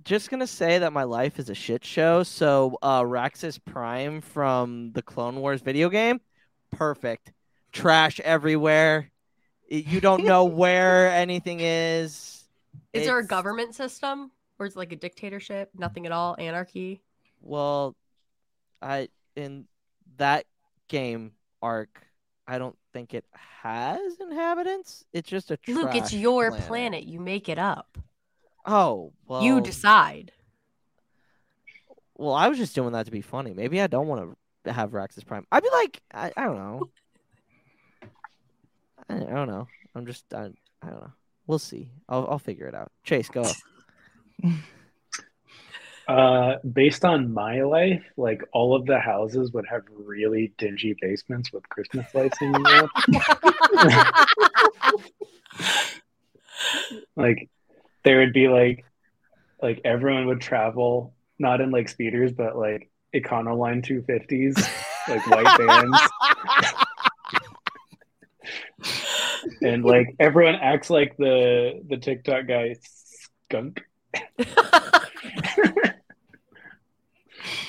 just gonna say that my life is a shit show. So, uh, Raxus Prime from the Clone Wars video game, perfect. Trash everywhere. You don't know where anything is. Is it's... there a government system, or is it like a dictatorship? Nothing at all. Anarchy. Well, I in that game arc, I don't think it has inhabitants. It's just a trash Luke. It's your planet. planet. You make it up. Oh, well. You decide. Well, I was just doing that to be funny. Maybe I don't want to have Raxus Prime. I'd be like, I, I don't know. I don't know. I'm just, I, I don't know. We'll see. I'll I'll figure it out. Chase, go. Uh, based on my life, like all of the houses would have really dingy basements with Christmas lights in Europe. Like there would be like, like everyone would travel not in like speeders, but like Econoline two fifties, like white vans. And like everyone acts like the the TikTok guy Skunk.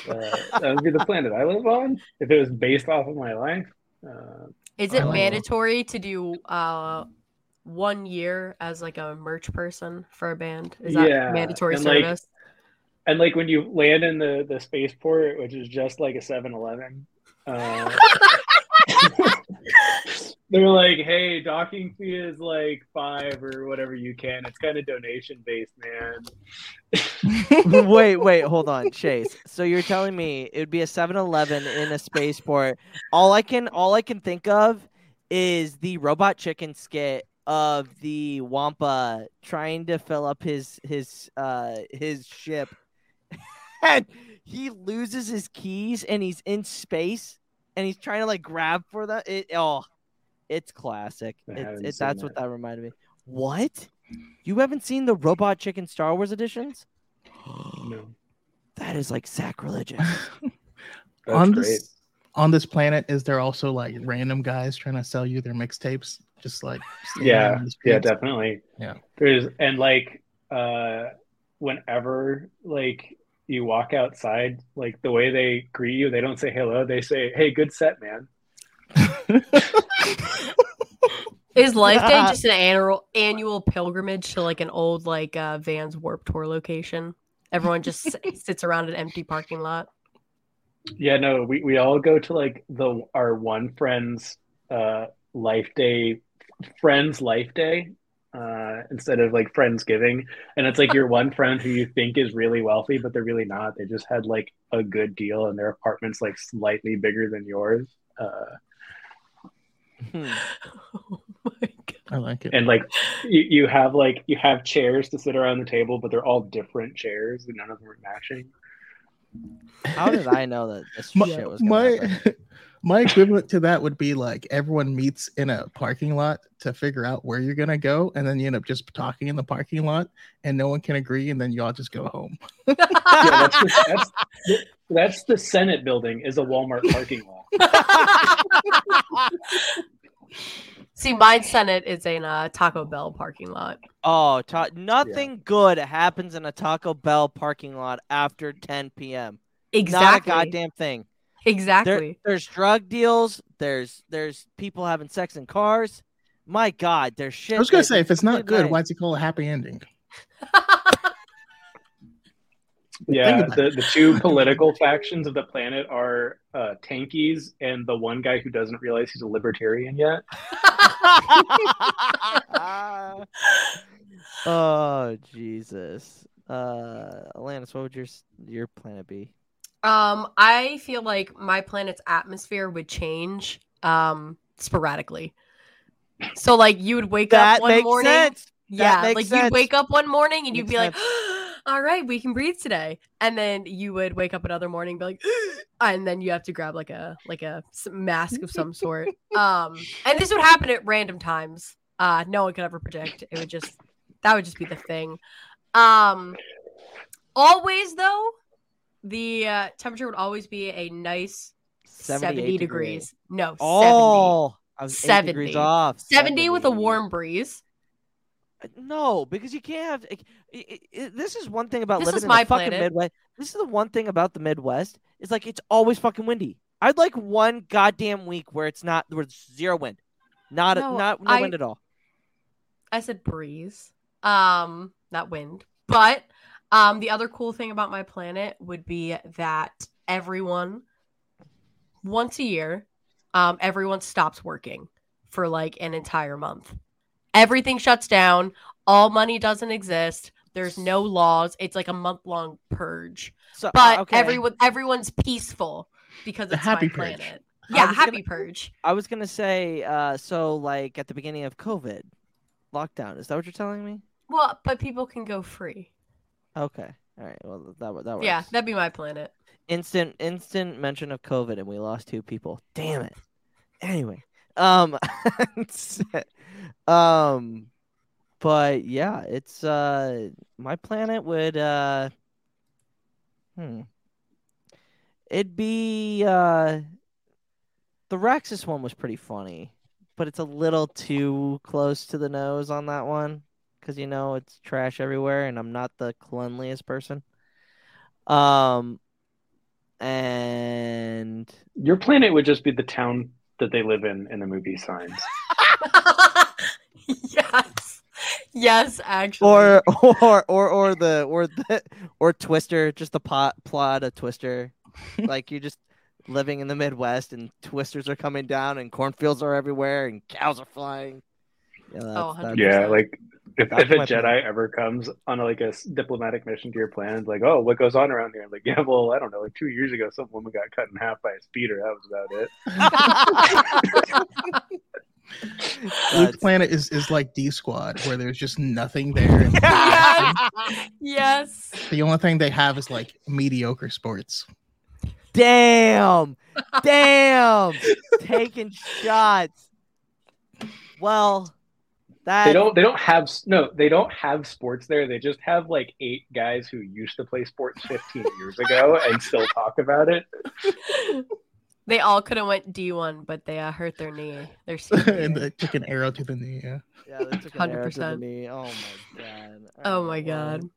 Uh, that would be the planet I live on if it was based off of my life. Uh, Is it mandatory to do uh, one year as like a merch person for a band? Is that yeah. mandatory and service? Like, and like when you land in the, the spaceport, which is just like a seven eleven, uh, they're like, hey, docking fee is like five or whatever you can. It's kind of donation based, man. Wait, wait, hold on, Chase. So you're telling me it'd be a seven eleven in a spaceport. All I can all I can think of is the Robot Chicken skit of the Wampa trying to fill up his his uh his ship. And he loses his keys and he's in space and he's trying to like grab for that. It oh It's classic. It's, it, that's that. What that reminded me. What? You haven't seen the Robot Chicken Star Wars editions? No. That is like sacrilegious. on great. this on this planet, is there also like random guys trying to sell you their mixtapes? Just like yeah, yeah, definitely. Yeah. There's and like uh, whenever like you walk outside, like the way they greet you, they don't say hello. They say, "Hey, good set, man." Is Life Day just an annual annual pilgrimage to like an old like uh, Vans Warped Tour location? Everyone just s- sits around an empty parking lot. Yeah, no, we, we all go to like the our one friend's uh, Life Day friend's Life Day uh, instead of like Friendsgiving, and it's like your one friend who you think is really wealthy, but they're really not. They just had like a good deal, and their apartment's like slightly bigger than yours. Uh, Hmm. Oh my god! I like it. And like, you, you have like you have chairs to sit around the table, but they're all different chairs, and none of them are matching. How did I know that this my, shit was gonna happen? My equivalent to that would be like everyone meets in a parking lot to figure out where you're gonna go, and then you end up just talking in the parking lot, and no one can agree, and then y'all just go home. Yeah, that's, the, that's, the, that's the Senate building is a Walmart parking lot. See, my Senate is in a Taco Bell parking lot. Oh, ta- nothing yeah. good happens in a Taco Bell parking lot after ten p.m. Exactly. Not a goddamn thing. Exactly. There, there's drug deals. There's there's people having sex in cars. My God, there's shit. I was gonna say, if it's not good, why'd you call a happy ending? Yeah, the, the two political factions of the planet are uh, tankies and the one guy who doesn't realize he's a libertarian yet. Oh, Jesus. Uh, Alanis, what would your your planet be? Um, I feel like my planet's atmosphere would change um, sporadically. So, like, you would wake that up one makes morning. Sense. Yeah, that makes like, you'd wake up one morning and you'd makes be sense. Like... all right, we can breathe today. And then you would wake up another morning and be like, and then you have to grab like a like a mask of some sort. Um, and this would happen at random times. Uh, no one could ever predict. It would just, that would just be the thing. Um, always though, the uh, temperature would always be a nice seventy degrees. No, oh, seventy. I was seventy. Degrees off. seventy, seventy with a warm breeze. No, because you can't have. It, it, it, this is one thing about this living in my the fucking planet. Midwest. This is the one thing about the Midwest. It's like it's always fucking windy. I'd like one goddamn week where it's not where it's zero wind, not no, not no I, wind at all. I said breeze, um, not wind. But um, the other cool thing about my planet would be that everyone once a year, um, everyone stops working for like an entire month. Everything shuts down. All money doesn't exist. There's no laws. It's like a month-long purge. So, but uh, okay. everyone, everyone's peaceful because it's the happy my purge. Planet. Yeah, happy gonna, purge. I was going to say, uh, so like at the beginning of COVID, lockdown. Is that what you're telling me? Well, but people can go free. Okay. All right. Well, that that works. Yeah, that'd be my planet. Instant instant mention of COVID, and we lost two people. Damn it. Anyway, um, um, but yeah, it's uh, my planet would uh, hmm, it'd be uh, the Raxus one was pretty funny, but it's a little too close to the nose on that one. Because, you know, it's trash everywhere, and I'm not the cleanliest person. Um, and your planet would just be the town that they live in in the movie Signs. Yes, yes, actually. Or or or or the or the or Twister, just the pot plot of Twister. Like you're just living in the Midwest, and twisters are coming down, and cornfields are everywhere, and cows are flying. Yeah, oh, one hundred percent. Yeah, like. If, if a Jedi plan. ever comes on a, like a diplomatic mission to your planet, like, oh, what goes on around here? I'm like, yeah, well, I don't know. Like two years ago, some woman got cut in half by a speeder. That was about it. Luke's planet is, is like D Squad, where there's just nothing there. Yes. The only thing they have is like mediocre sports. Damn. Damn. Taking shots. Well. That... They don't. They don't have no. They don't have sports there. They just have like eight guys who used to play sports fifteen years ago and still talk about it. They all could have went D one, but they uh, hurt their knee. Their and they took an arrow to the knee. Yeah. Yeah. They took an arrow to the knee. Oh my god. Oh my god.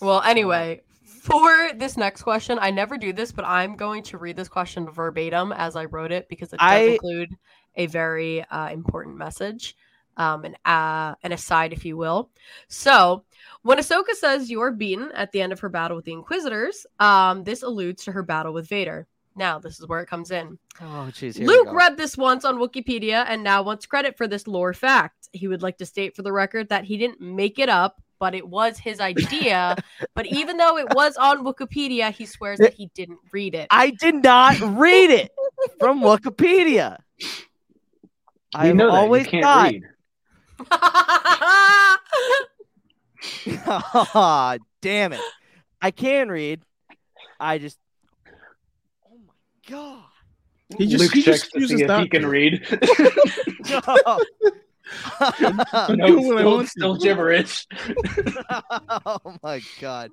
Well, anyway, for this next question, I never do this, but I'm going to read this question verbatim as I wrote it because it does I... include a very uh, important message. Um, an, uh, an aside, if you will. So, when Ahsoka says you are beaten at the end of her battle with the Inquisitors, um, this alludes to her battle with Vader. Now, this is where it comes in. Oh, geez, Luke read this once on Wikipedia and now wants credit for this lore fact. He would like to state for the record that he didn't make it up, but it was his idea. But even though it was on Wikipedia, he swears that he didn't read it. I did not read it from Wikipedia. I know always thought. Oh, damn it. I can read. I just oh my god. He just, Luke he checks just to see if he can read. No. No, no, still, still gibberish. Oh my god.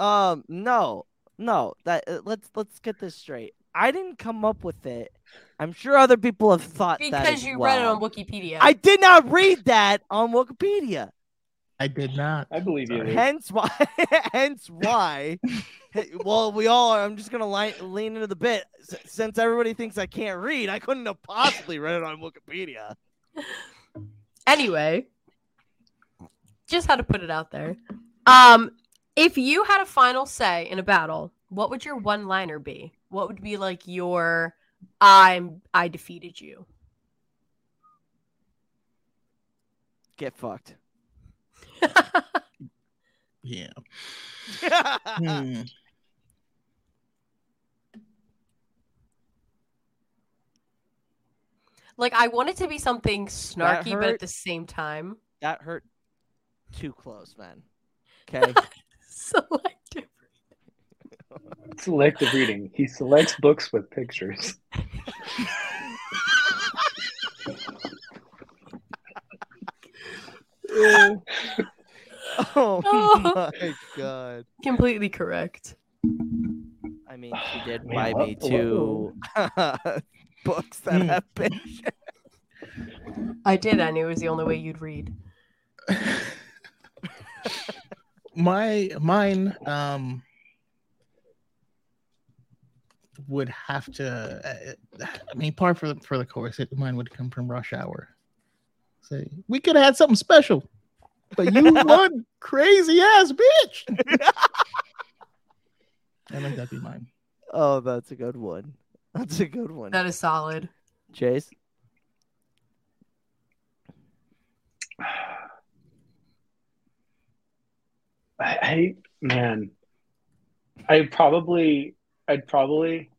Um no. No, that uh, let's let's get this straight. I didn't come up with it. I'm sure other people have thought because that Because you well. read it on Wikipedia. I did not read that on Wikipedia. I did not. I believe you. Hence why. Hence why. Well, we all are. I'm just going to li- lean into the bit. S- since everybody thinks I can't read, I couldn't have possibly read it on Wikipedia. Anyway. Just how to put it out there. Um, if you had a final say in a battle, what would your one-liner be? What would be like your... I'm I defeated you. Get fucked. Yeah. hmm. Like I want it to be something snarky, hurt, but at the same time. That hurt too close, man. Okay. Selective. Selective reading. He selects books with pictures. Oh, oh my god. Completely correct. I mean, she did buy oh, me two books that have pictures. I did. I knew it was the only way you'd read. My, mine, um... would have to. Uh, I mean, part for the, for the course. It, mine would come from Rush Hour. So we could have had something special, but you won, crazy ass bitch. I think that'd be mine. Oh, that's a good one. That's a good one. That is solid. Chase. I, I man, I probably. I'd probably,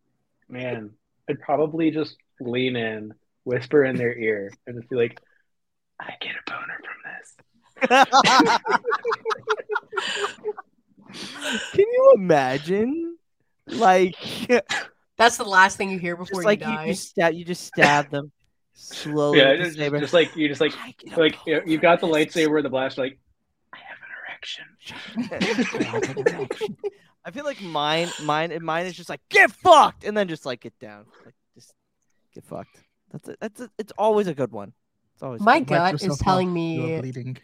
man, I'd probably just lean in, whisper in their ear, and just be like, I get a boner from this. Can you imagine? Like, that's the last thing you hear before just, like, you die. You, you, stab, you just stab them slowly. Yeah, just, just like you just like like you know, you've got the lightsaber and the blast. Like, I have an erection. I have an erection. I feel like mine, mine, mine is just like get fucked, and then just like get down, like just get fucked. That's a, that's a, it's always a good one. It's always my good. gut is telling me you're bleeding.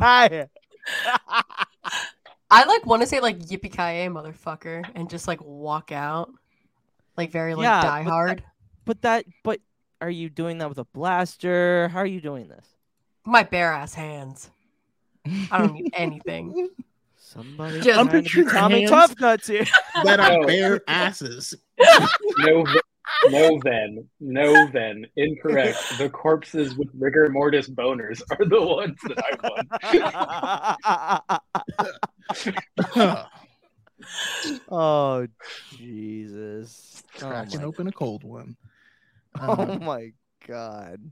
I like want to say like yippee-ki-yay, motherfucker, and just like walk out, like very like yeah, Die but Hard. That, but that, but are you doing that with a blaster? How are you doing this? My bare ass hands. I don't need anything. Somebody just I'm picturing hands tough cuts here that are bare asses. No, no, then, no, then, incorrect. The corpses with rigor mortis boners are the ones that I want. Oh Jesus! Cracking oh open a cold one. Oh um, my God.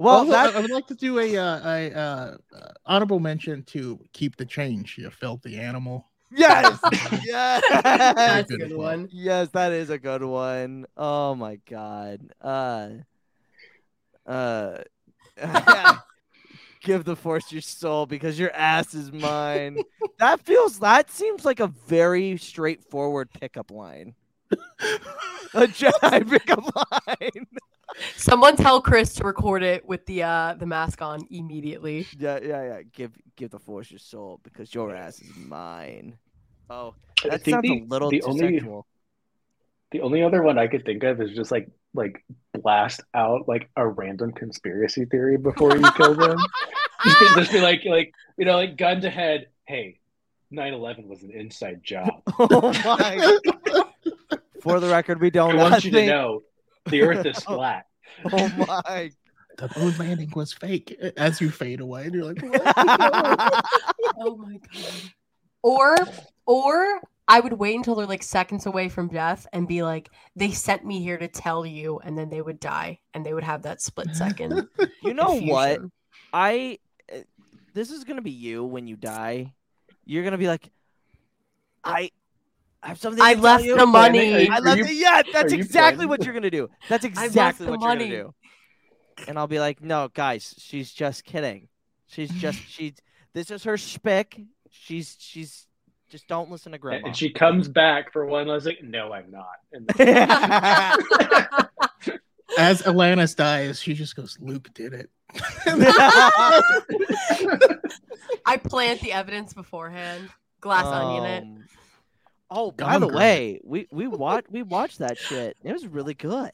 Well, well I would like to do a, uh, a uh, honorable mention to Keep the Change, You Filthy Animal. Yes, yes, that's a good one. Yes, that is a good one. Oh my God. Uh, uh, give the Force your soul because your ass is mine. That feels. That seems like a very straightforward pickup line. A Jedi pickup line. Someone tell Chris to record it with the uh, the mask on immediately. Yeah, yeah, yeah. Give give the Force your soul because your ass is mine. Oh, that sounds the, a little the too only, sexual. The only other one I could think of is just like like blast out like a random conspiracy theory before you kill them. Just, just be like like you know like gun to head. Hey, nine eleven was an inside job. Oh my God. For the record, we don't. I want you think... to know. The Earth is flat. Oh my! The moon landing was fake. As you fade away, and you're like, "Oh my God!" Or, or I would wait until they're like seconds away from death and be like, "They sent me here to tell you," and then they would die, and they would have that split second. You know what? I. This is gonna be you when you die. You're gonna be like, I. I have something. I to left tell you. the money. You, I left you, it. Yeah, that's exactly friends? what you're gonna do. That's exactly what money. you're gonna do. And I'll be like, no, guys, she's just kidding. She's just she. This is her spick. She's she's just don't listen to grandma. And she comes back for one. I was like, no, I'm not. And as Alanis dies, she just goes, Luke did it. I plant the evidence beforehand. Glass um, onion it. Oh, by Dumb the girl. way, we we watched we watched that shit. It was really good.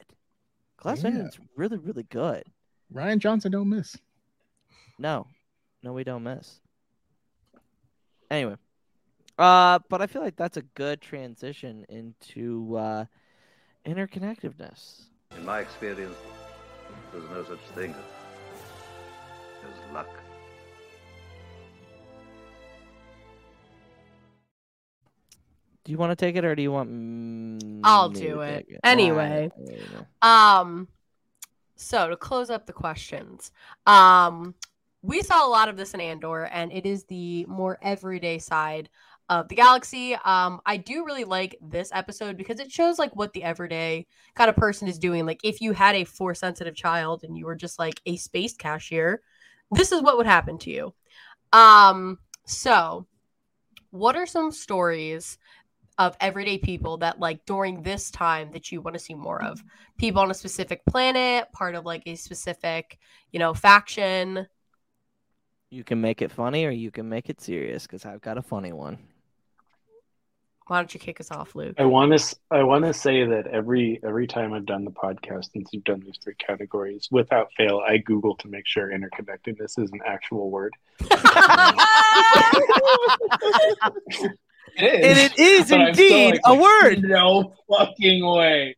Glass yeah. Onion's really really good. Ryan Johnson don't miss. No, no, we don't miss. Anyway, uh, but I feel like that's a good transition into uh, interconnectedness. In my experience, there's no such thing as luck. Do you want to take it or do you want me I'll do to it. Take it? Anyway. Right. Um so to close up the questions. Um we saw a lot of this in Andor, and it is the more everyday side of the galaxy. Um I do really like this episode because it shows like what the everyday kind of person is doing. Like if you had a force sensitive child and you were just like a space cashier, this is what would happen to you. Um so what are some stories of everyday people that like during this time that you want to see more of? People on a specific planet, part of like a specific, you know, faction. You can make it funny or you can make it serious because I've got a funny one. Why don't you kick us off, Luke? I want to I want to say that every every time I've done the podcast since you've done these three categories, without fail, I Google to make sure interconnectedness is an actual word. It is, and it is indeed like, a word. No fucking way.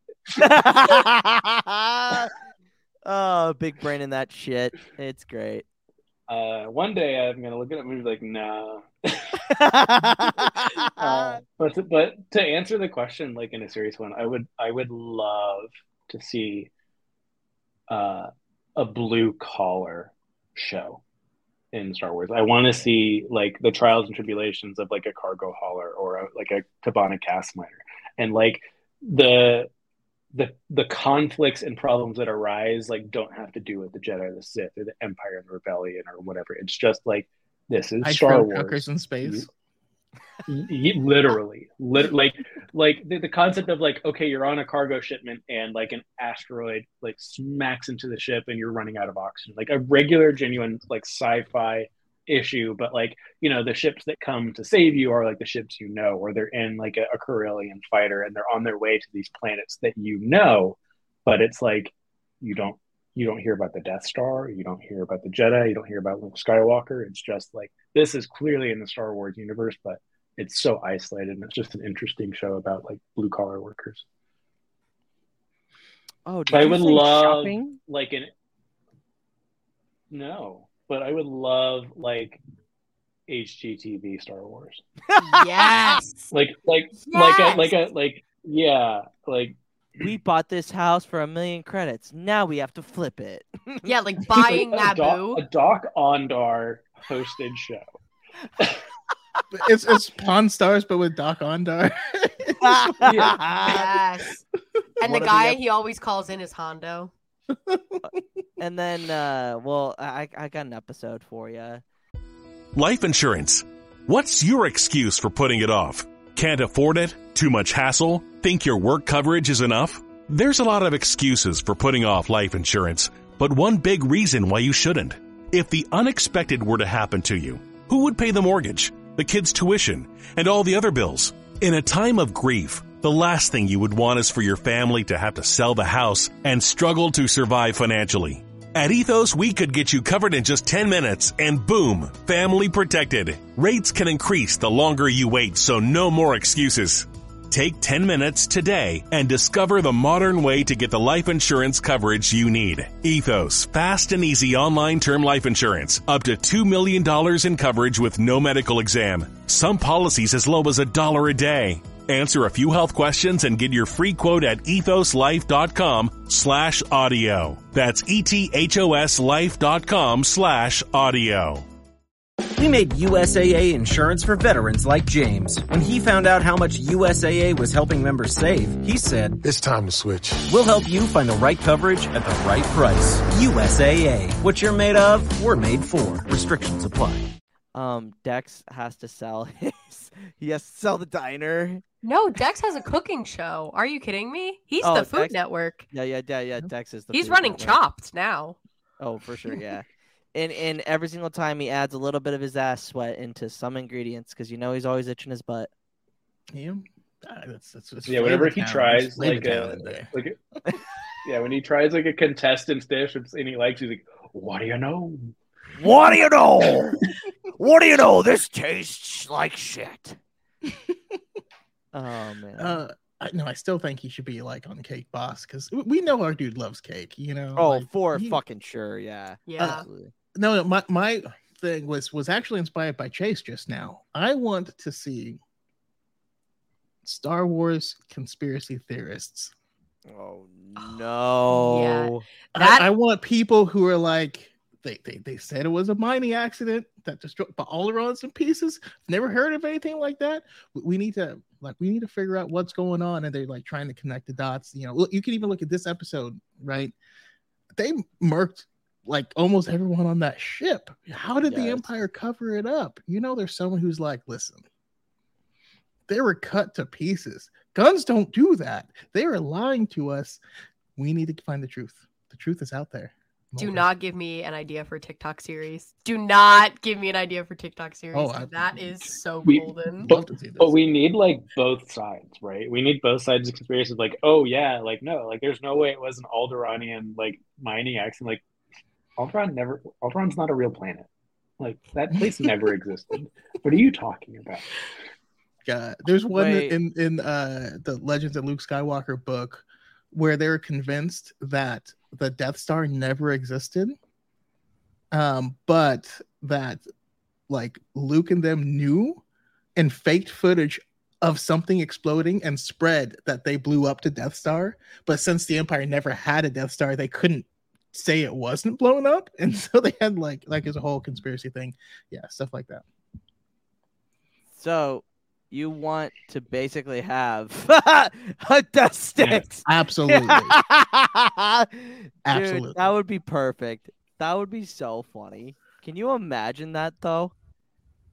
Oh, big brain in that shit. It's great. Uh, one day I'm gonna look at it and be like, nah. uh, but to, but to answer the question like in a serious one, I would I would love to see uh, a blue collar show. in Star Wars. I want to see like the trials and tribulations of like a cargo hauler or a, like a Tabana cast miner, and like the the the conflicts and problems that arise like don't have to do with the Jedi or the Sith or the Empire and the Rebellion or whatever. It's just like this is I Star Wars. Truckers in space. literally, lit- like like the, the concept of like, okay, you're on a cargo shipment and like an asteroid like smacks into the ship and you're running out of oxygen, like a regular genuine like sci-fi issue, but like, you know, the ships that come to save you are like the ships you know, or they're in like a, a Corellian fighter and they're on their way to these planets that you know, but it's like you don't you don't hear about the Death Star, you don't hear about the Jedi, you don't hear about Luke Skywalker. It's just like, this is clearly in the Star Wars universe, but it's so isolated, and it's just an interesting show about like blue collar workers. Oh, did I would love shopping? Like an no, but I would love like H G T V Star Wars. Yes, like like yes! like a, like a like yeah like. We bought this house for a million credits. Now we have to flip it. Yeah, like buying like Naboo. A Doc, a Doc Ondar hosted show. It's it's Pawn Stars, but with Doc Ondar. Yeah. Yes. And what the guy he always calls in is Hondo. And then, uh, well, I I got an episode for you. Life insurance. What's your excuse for putting it off? Can't afford it? Too much hassle? Think your work coverage is enough? There's a lot of excuses for putting off life insurance, but one big reason why you shouldn't. If the unexpected were to happen to you, who would pay the mortgage, the kids' tuition, and all the other bills? In a time of grief, the last thing you would want is for your family to have to sell the house and struggle to survive financially. At Ethos, we could get you covered in just ten minutes, and boom, family protected. Rates can increase the longer you wait, so no more excuses. Take ten minutes today and discover the modern way to get the life insurance coverage you need. Ethos, fast and easy online term life insurance. Up to two million dollars in coverage with no medical exam. Some policies as low as a dollar a day. Answer a few health questions and get your free quote at ethoslife.com slash audio. That's ethoslife.com slash audio. We made U S A A insurance for veterans like James. When he found out how much U S A A was helping members save, he said, "It's time to switch. We'll help you find the right coverage at the right price." U S A A. What you're made of, we're made for. Restrictions apply. Um, Dex has to sell his... He has to sell the diner. No, Dex has a cooking show. Are you kidding me? He's oh, the Food Dex... Network. Yeah, yeah, yeah, yeah. Dex is the He's Food running network. Chopped now. Oh, for sure, yeah. And and every single time he adds a little bit of his ass sweat into some ingredients because you know he's always itching his butt. Yeah, that's, that's, that's yeah. Whenever he tries like a, like a yeah, when he tries like a contestant's dish and he likes, he's like, "What do you know? What do you know? What do you know? This tastes like shit." Oh man. Uh, I, no, I still think he should be like on Cake Boss because we know our dude loves cake. You know. Oh, like, for he, fucking sure, yeah, yeah. Uh, absolutely. No, no, my, my thing was was actually inspired by Chase just now. I want to see Star Wars conspiracy theorists. Oh no! Yeah. That... I, I want people who are like they, they they said it was a mining accident that destroyed, but all around some pieces. Never heard of anything like that. We need to like we need to figure out what's going on, and they're like trying to connect the dots. You know, you can even look at this episode, right? They murked like almost everyone on that ship. How did yes. the Empire cover it up? You know, there's someone who's like, listen, they were cut to pieces. Guns don't do that. They are lying to us. We need to find the truth. The truth is out there. Moment. Do not give me an idea for a TikTok series. Do not give me an idea for TikTok series. Oh, I, that is so we, golden. But, but we need like both sides, right? We need both sides of conspiracy. Like, oh yeah, like no, like there's no way it was an Alderanian like mining accident. Like, Alderaan never. Alderaan's not a real planet. Like that place never existed. What are you talking about? Yeah, there's one Wait. in in uh, the Legends of Luke Skywalker book where they're convinced that the Death Star never existed, um, but that like Luke and them knew and faked footage of something exploding and spread that they blew up the Death Star. But since the Empire never had a Death Star, they couldn't say it wasn't blown up, and so they had like like as a whole conspiracy thing, yeah, stuff like that. So you want to basically have a dust stick? Yeah, absolutely, dude, absolutely. That would be perfect. That would be so funny. Can you imagine that though?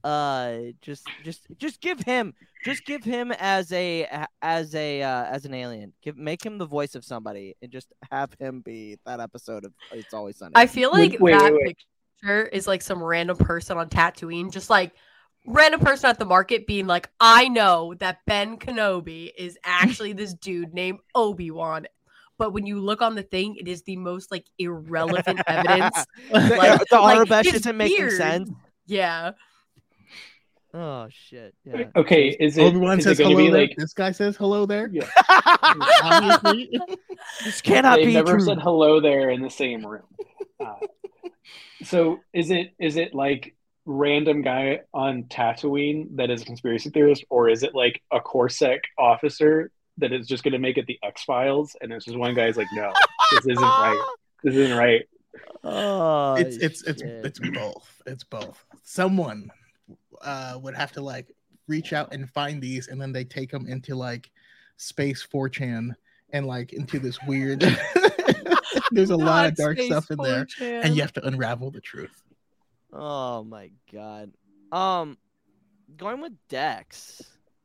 Uh, just, just, just give him, just give him as a, as a, uh, as an alien. Give, make him the voice of somebody, and just have him be that episode of It's Always Sunny. I feel like wait, that wait, wait. picture is like some random person on Tatooine, just like random person at the market, being like, "I know that Ben Kenobi is actually this dude named Obi-Wan." But when you look on the thing, it is the most like irrelevant evidence. Like, the Arabesh like, isn't making sense. Yeah. Oh shit! Yeah. Okay, is it? Obi-Wan says hello there. Like... This guy says hello there. Yeah. Obviously, this cannot they be never true. Said hello there in the same room. Uh, so is it? Is it like random guy on Tatooine that is a conspiracy theorist, or is it like a Coruscant officer that is just going to make it the X-Files, and it's just one guy's like, no, this isn't right. This isn't right. Oh, it's it's shit. it's it's both. It's both. Someone. Uh, would have to like reach out and find these, and then they take them into like space four chan and like into this weird. There's a God, lot of dark stuff in there, and you have to unravel the truth. Oh my God! Um, going with Dex,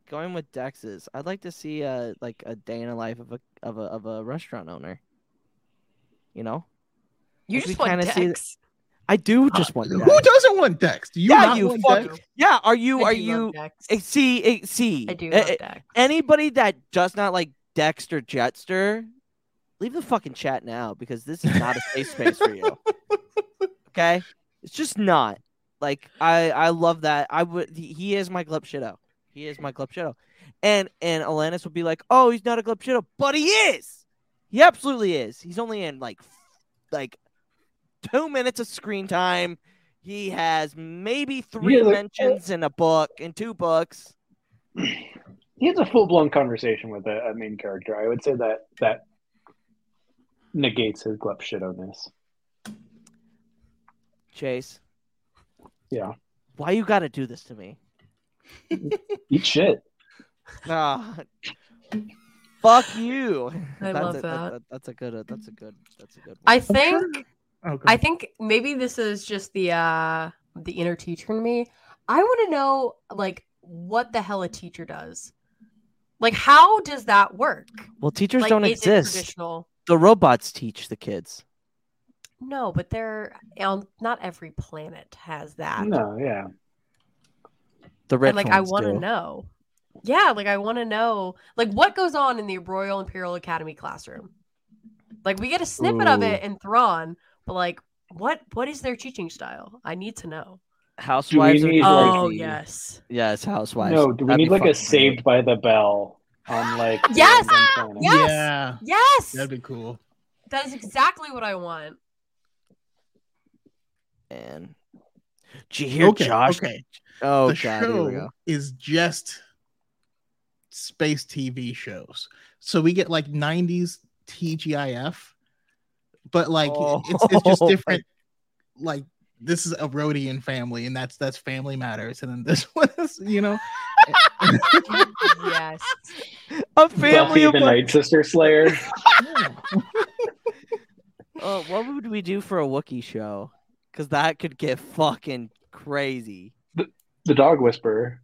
going with Dex's. I'd like to see uh like a day in the life of a of a of a restaurant owner. You know, you just want Dex. See th- I do just want. Dex. Who doesn't want Dex? Do you? Yeah, you fucking. Yeah, are you? Are you? See, see. I do. Love Dex. Anybody that does not like Dexter Jetster, leave the fucking chat now, because this is not a safe space for you. Okay, it's just not. Like I, I love that. I would. He, he is my Glub Shitto. He is my Glub Shitto. And and Alanis would be like, oh, he's not a Glub Shitto, but he is. He absolutely is. He's only in like, like. Two minutes of screen time. He has maybe three yeah, like, mentions in a book, in two books. He has a full-blown conversation with a, a main character. I would say that that negates his Glub Shit on this. Chase. Yeah. Why you gotta do this to me? Eat shit. Ah. Fuck you. I that's love a, that. that. That's a good. That's a good. That's a good. One. I think. Okay. I think maybe this is just the uh, the inner teacher in me. I want to know, like, what the hell a teacher does. Like, how does that work? Well, teachers like, don't exist. The robots teach the kids. No, but they're um, not every planet has that. No, yeah. The red. And, like, I want to know. Yeah, like I want to know, like, what goes on in the Royal Imperial Academy classroom. Like, we get a snippet Ooh. of it in Thrawn. But like, what what is their teaching style? I need to know. Housewives. Need, like, oh yes, yes, housewives. No, do we That'd need like a Saved by the Bell on like? yes, yes, yeah. yes. That'd be cool. That is exactly what I want. And did you hear okay, Josh? Okay. Oh, the God, show here we go. Is just space T V shows, so we get like nineties T G I F. But like oh. it's it's just different. Like this is a Rodian family, and that's that's Family Matters, and then this one is, you know, yes, a family Buffy of the like... Night Sister Slayer. uh, what would we do for a Wookiee show? Because that could get fucking crazy. The, the Dog Whisperer.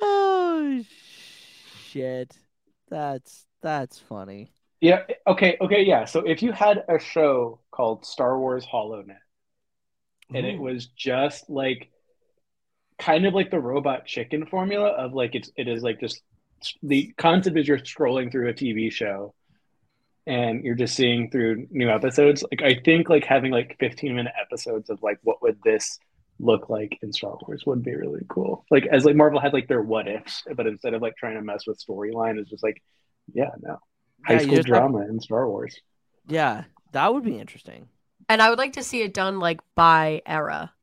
Oh shit, that's that's funny. Yeah. Okay. Okay. Yeah. So if you had a show called Star Wars HoloNet, and Ooh. it was just like, kind of like the Robot Chicken formula of like it's it is like just the concept is you're scrolling through a T V show, and you're just seeing through new episodes. Like I think like having like fifteen minute episodes of like what would this look like in Star Wars would be really cool. Like as like Marvel had like their what ifs, but instead of like trying to mess with storyline, it's just like, yeah, no. High yeah, school drama have... in Star Wars. Yeah, that would be interesting. And I would like to see it done like by era.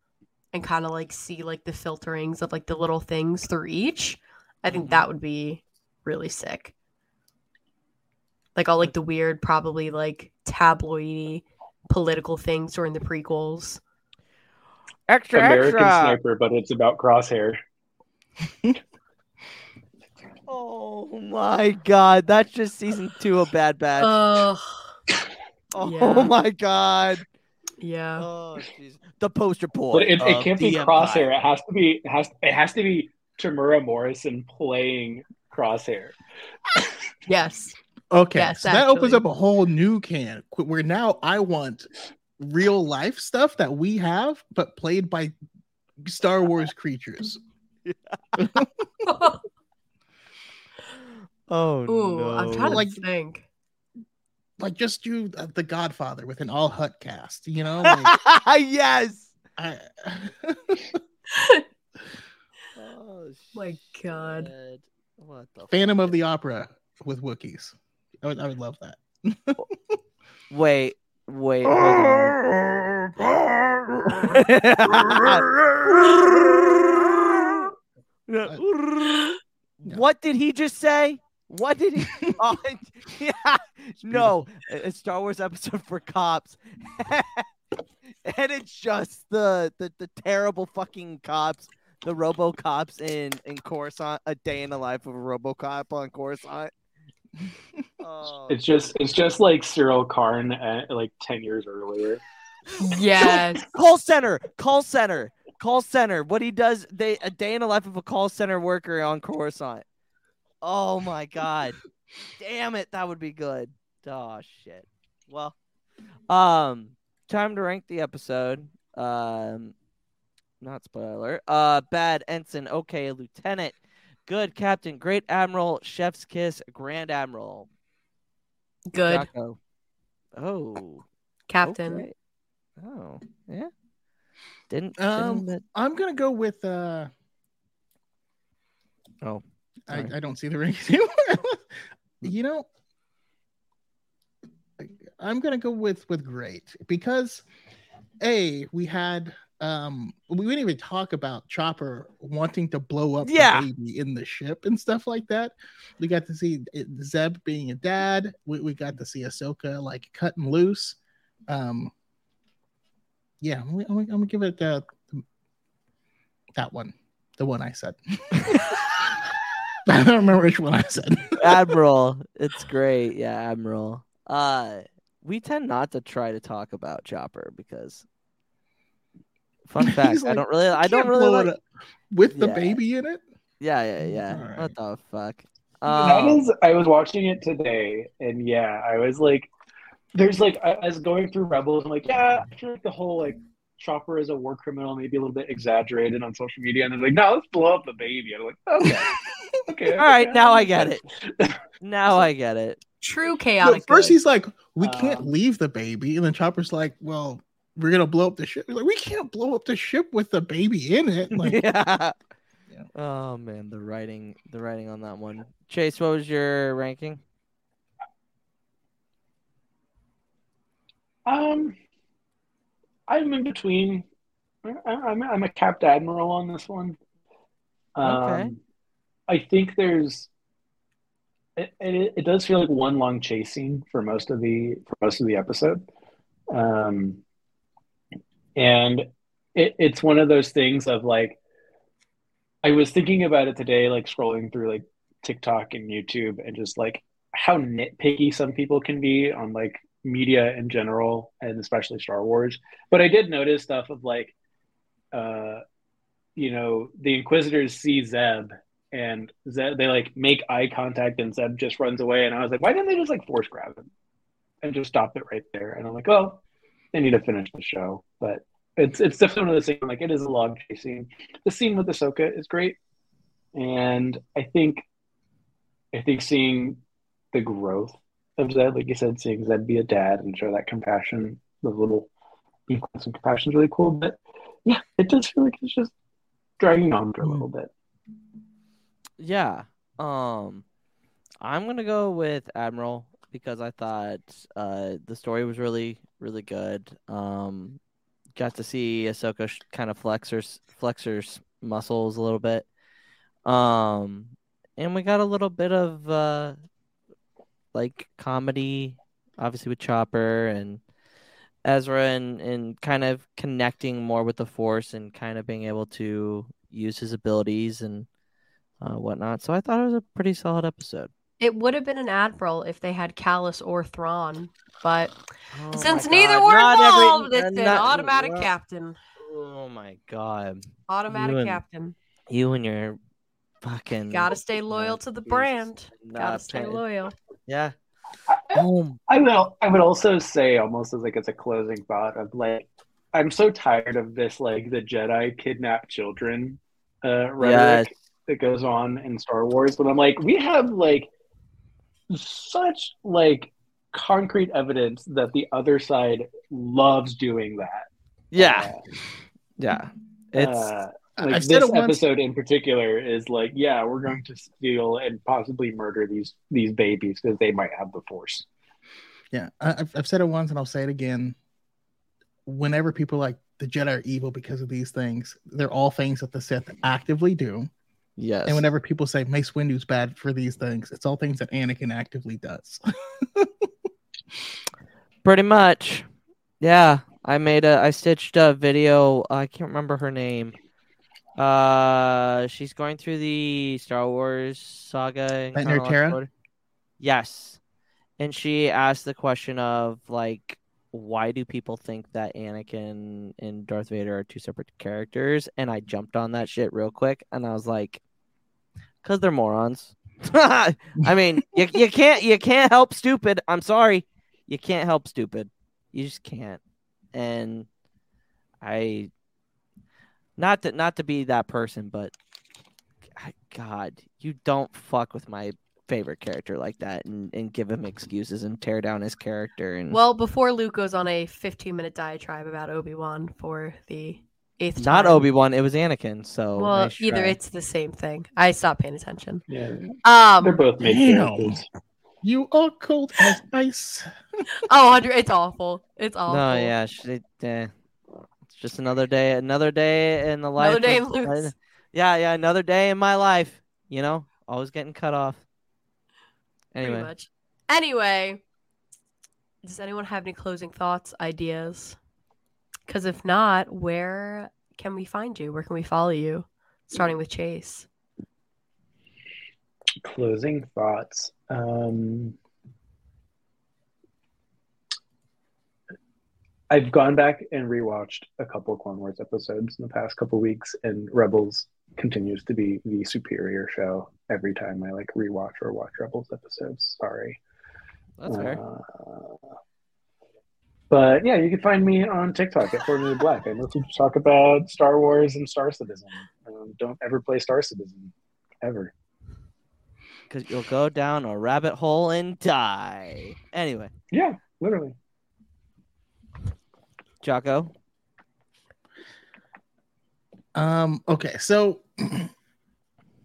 and kind of like see like the filterings of like the little things through each, I think mm-hmm. that would be really sick. Like all like the weird, probably like tabloidy political things during the prequels. Extra, American extra. Sniper, but it's about Crosshair. Oh my god, that's just season two of Bad Batch. Uh, oh yeah. my god. Yeah. Oh, geez. The poster boy. But it, it can't be D M I. Crosshair. It has to be. It has. It has to be Tamura Morrison playing Crosshair. Yes. Okay, yes, so that actually opens up a whole new can. Where now I want real life stuff that we have, but played by Star Wars creatures. Oh Ooh, no! I'm trying to like, think. Like just do uh, The Godfather with an all Hutt cast, you know? Like, yes. I... Oh my god! What the Phantom fuck? Of the Opera with Wookiees. I would, I would love that. Wait, wait. Hold on. uh, what did he just say? What did he? Oh, yeah, no, a Star Wars episode for cops, and it's just the, the the terrible fucking cops, the RoboCops in in Coruscant, a day in the life of a RoboCop on Coruscant. Oh, it's just it's just like Cyril Karn at, like ten years earlier. Yes, call center, call center, call center. What he does, they a day in the life of a call center worker on Coruscant. Oh my god. Damn it, that would be good. Oh shit. Well, um time to rank the episode. Um not spoiler. Uh bad ensign, okay lieutenant, good captain, great admiral, chef's kiss, grand admiral. Good. Jocko. Oh. Captain. Okay. Oh, yeah. Didn't, didn't Um that... I'm going to go with uh Oh. I, I don't see the rank anymore. You know, I'm gonna go with with great because a we had um we didn't even talk about Chopper wanting to blow up yeah. the baby in the ship and stuff like that. We got to see Zeb being a dad. We we got to see Ahsoka like cutting loose. Um, yeah, I'm, I'm, I'm gonna give it uh, that one, the one I said. I don't remember which one I said. Admiral. It's great. Yeah, Admiral. Uh, we tend not to try to talk about Chopper because fun fact, like, I don't really I don't really like... with the yeah. baby in it. Yeah, yeah, yeah. Right. What the fuck? Um... That is I was watching it today and yeah, I was like there's like I, I was going through Rebels and like, yeah, I feel like the whole like Chopper is a war criminal, maybe a little bit exaggerated on social media, and they're like, "No, let's blow up the baby." I'm like, "Okay, okay." All right, okay. Now I get it. Now I get it. True chaotic. No, first, good. He's like, "We uh, can't leave the baby," and then Chopper's like, "Well, we're gonna blow up the ship." We're like, we can't blow up the ship with the baby in it. Like, yeah. yeah. Oh man, the writing, the writing on that one. Chase, what was your ranking? Um. I'm in between. I'm I'm a capped admiral on this one. Um, okay. I think there's. It, it it does feel like one long chase scene for most of the for most of the episode, um, and it it's one of those things of like. I was thinking about it today, like scrolling through like TikTok and YouTube, and just like how nitpicky some people can be on like. Media in general, and especially Star Wars. But I did notice stuff of like, uh, you know, the Inquisitors see Zeb, and Zeb, they like make eye contact, and Zeb just runs away. And I was like, why didn't they just like force grab him and just stop it right there? And I'm like, oh, they need to finish the show. But it's it's definitely one of those things. Like, it is a long chase scene. The scene with Ahsoka is great, and I think, I think seeing the growth. Of Zed, like you said, seeing Zed be a dad and show that compassion, the little equals and compassion is really cool. But yeah, it does feel like it's just dragging on for a little bit. Yeah, um, I'm gonna go with Admiral because I thought uh, the story was really, really good. Um, got to see Ahsoka kind of flex her, flex her muscles a little bit. Um, and we got a little bit of uh, like comedy, obviously with Chopper and Ezra, and, and kind of connecting more with the Force and kind of being able to use his abilities and uh, whatnot. So I thought it was a pretty solid episode. It would have been an Admiral if they had Kallus or Thrawn, but oh since neither were not involved, every, it's not, an automatic well, captain. Oh my god! Automatic you and, captain. You and your fucking gotta stay loyal to the brand. Gotta stay paying. loyal. Yeah. Um, I will. I would also say, almost as like it's a closing thought of like, I'm so tired of this like the Jedi kidnap children uh, rhetoric yes. that goes on in Star Wars, but I'm like, we have like. such like concrete evidence that the other side loves doing that. Yeah. Uh, yeah. It's uh, like I've this episode in particular is like, yeah, we're going to steal and possibly murder these these babies because they might have the Force. Yeah. I've, I've said it once and I'll say it again. Whenever people like the Jedi are evil because of these things, they're all things that the Sith actively do. Yes. And whenever people say Mace Windu's bad for these things, it's all things that Anakin actively does. Pretty much. Yeah. I made a I stitched a video, I can't remember her name. Uh she's going through the Star Wars saga. Lightner Tara? Yes. And she asked the question of like, why do people think that Anakin and Darth Vader are two separate characters? And I jumped on that shit real quick, and I was like, "Cause they're morons." I mean, you you can't you can't help stupid. I'm sorry, you can't help stupid. You just can't. And I, not to not to be that person, but God, you don't fuck with my favorite character like that and, and give him excuses and tear down his character. And well, before Luke goes on a fifteen minute diatribe about Obi-Wan for the eighth time. Not Obi-Wan, it was Anakin. So well, nice either try. It's the same thing. I stopped paying attention. Yeah. Um, They're both making You are cold as ice. Oh, Andrew, it's awful. It's awful. No, yeah. She, eh. It's just another day, another day in the life. Another day in Luke's. Yeah, yeah, another day in my life. You know, always getting cut off. Anyway. Pretty much. Anyway, does anyone have any closing thoughts, ideas? Because if not, where can we find you? Where can we follow you? Starting with Chase. Closing thoughts. Um, I've gone back and rewatched a couple of Clone Wars episodes in the past couple of weeks, and Rebels continues to be the superior show every time I like rewatch or watch Rebels episodes. Sorry. That's fair. Uh, but yeah, you can find me on TikTok at Fortnite Black. I mostly talk about Star Wars and Star Citizen. Um, don't ever play Star Citizen. Ever. Because you'll go down a rabbit hole and die. Anyway. Yeah, literally. Jocko? Um, okay, so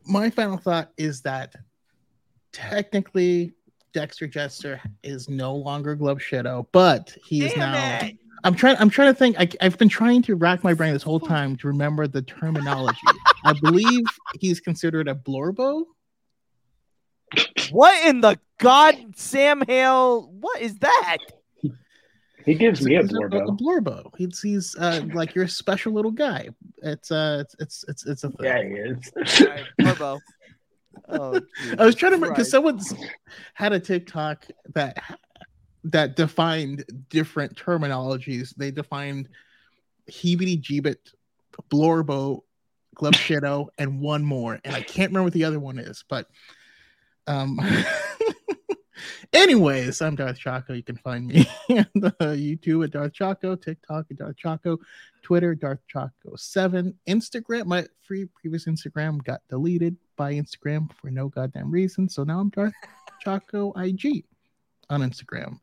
my final thought is that technically Dexter Jetster is no longer Globe Shadow, but he Damn is now. It. I'm trying. I'm trying to think. I, I've been trying to rack my brain this whole time to remember the terminology. I believe he's considered a blorbo. What in the god, Sam Hale? What is that? He gives me a blorbo. A, a blorbo. He's he's uh, like your special little guy. It's uh it's it's it's a thing. Yeah, he is. All right, blorbo. Oh, I was trying to remember because someone had a TikTok that that defined different terminologies. They defined heebity jeebit, blorbo, glove shadow, and one more. And I can't remember what the other one is, but um. Anyways, I'm Darth Choco. You can find me on the YouTube at Darth Choco, TikTok at Darth Choco, Twitter, Darth Choco seven, Instagram. My free previous Instagram got deleted by Instagram for no goddamn reason. So now I'm Darth Choco I G on Instagram.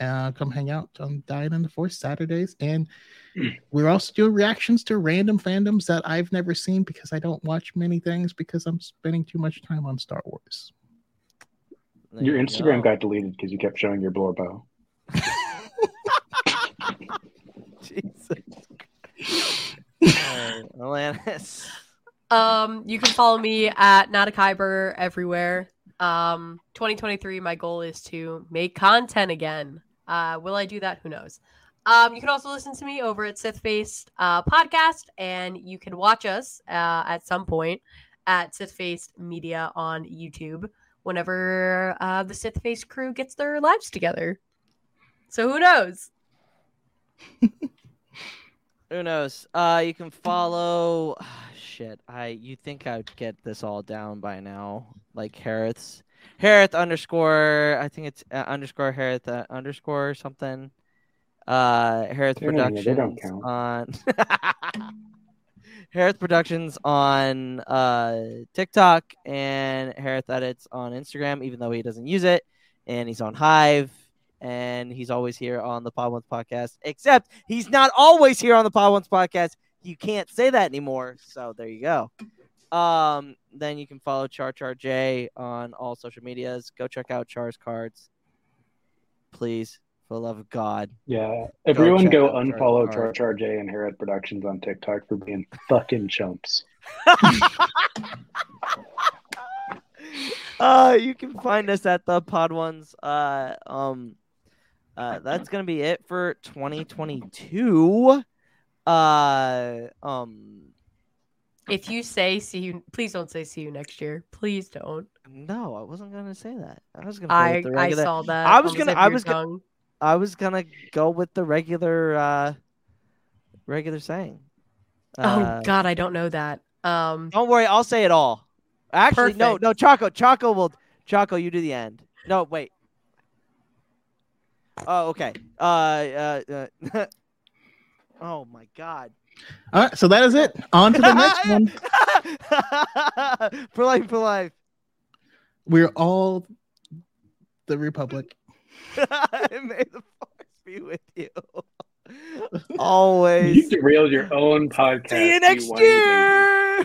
Uh, come hang out on Diet on the Force Saturdays. And we're also doing reactions to random fandoms that I've never seen because I don't watch many things because I'm spending too much time on Star Wars. There your Instagram go. got deleted because you kept showing your blorbo. Jesus. And Alanis. Um, you can follow me at Not A Kyber everywhere. Um, twenty twenty-three, my goal is to make content again. Uh, will I do that? Who knows? Um, you can also listen to me over at Sith Faced uh, Podcast, and you can watch us uh, at some point at Sith Faced Media on YouTube whenever uh, the Sith Faced crew gets their lives together. So who knows? Who knows? Uh, you can follow... Shit, I you think I would get this all down by now. Like Hereth's. Hereth underscore... I think it's uh, underscore Hereth uh, underscore something. Uh, Hereth Productions on... Hereth Productions on uh, TikTok, and Hereth Edits on Instagram, even though he doesn't use it. And he's on Hive, and he's always here on the Podwans Podcast. Except he's not always here on the Podwans Podcast. You can't say that anymore. So there you go. Um, then you can follow Char Char J on all social medias. Go check out Char's cards, please, for the love of God. Yeah, everyone go, go unfollow Char Char J and Hereth Productions on TikTok for being fucking chumps. Uh, you can find us at the Podwans. Uh, um, uh, that's gonna be it for twenty twenty-two. Uh, um, if you say see you, please don't say see you next year. Please don't. No, I wasn't gonna say that. I was gonna. I, the I saw that. I was gonna. I was gonna. I was gonna go with the regular, uh, regular saying. Uh, oh God, I don't know that. Um, don't worry, I'll say it all. Actually, perfect. no, no, Choco, Choco will, Choco, you do the end. No, wait. Oh, okay. Uh, uh, uh oh my God. All right, so that is it. On to the next one. For life, for life. We're all the Republic. May the Force be with you. Always. You derailed your own podcast. See you next year.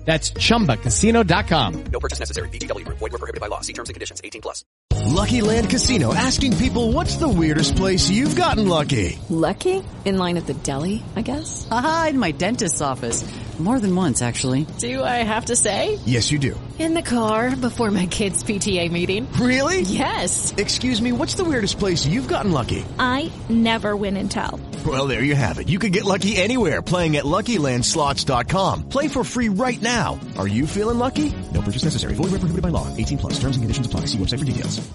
That's chumba casino dot com. No purchase necessary. V G W Group. Void where prohibited by law. See terms and conditions. eighteen plus. Lucky Land Casino asking people, what's the weirdest place you've gotten lucky? Lucky? In line at the deli, I guess? Aha, in my dentist's office. More than once, actually. Do I have to say? Yes, you do. In the car before my kids' P T A meeting. Really? Yes. Excuse me, what's the weirdest place you've gotten lucky? I never win and tell. Well, there you have it. You can get lucky anywhere, playing at lucky land slots dot com. Play for free right now. Are you feeling lucky? No purchase necessary. Void where prohibited by law. eighteen plus. Terms and conditions apply. See website for details.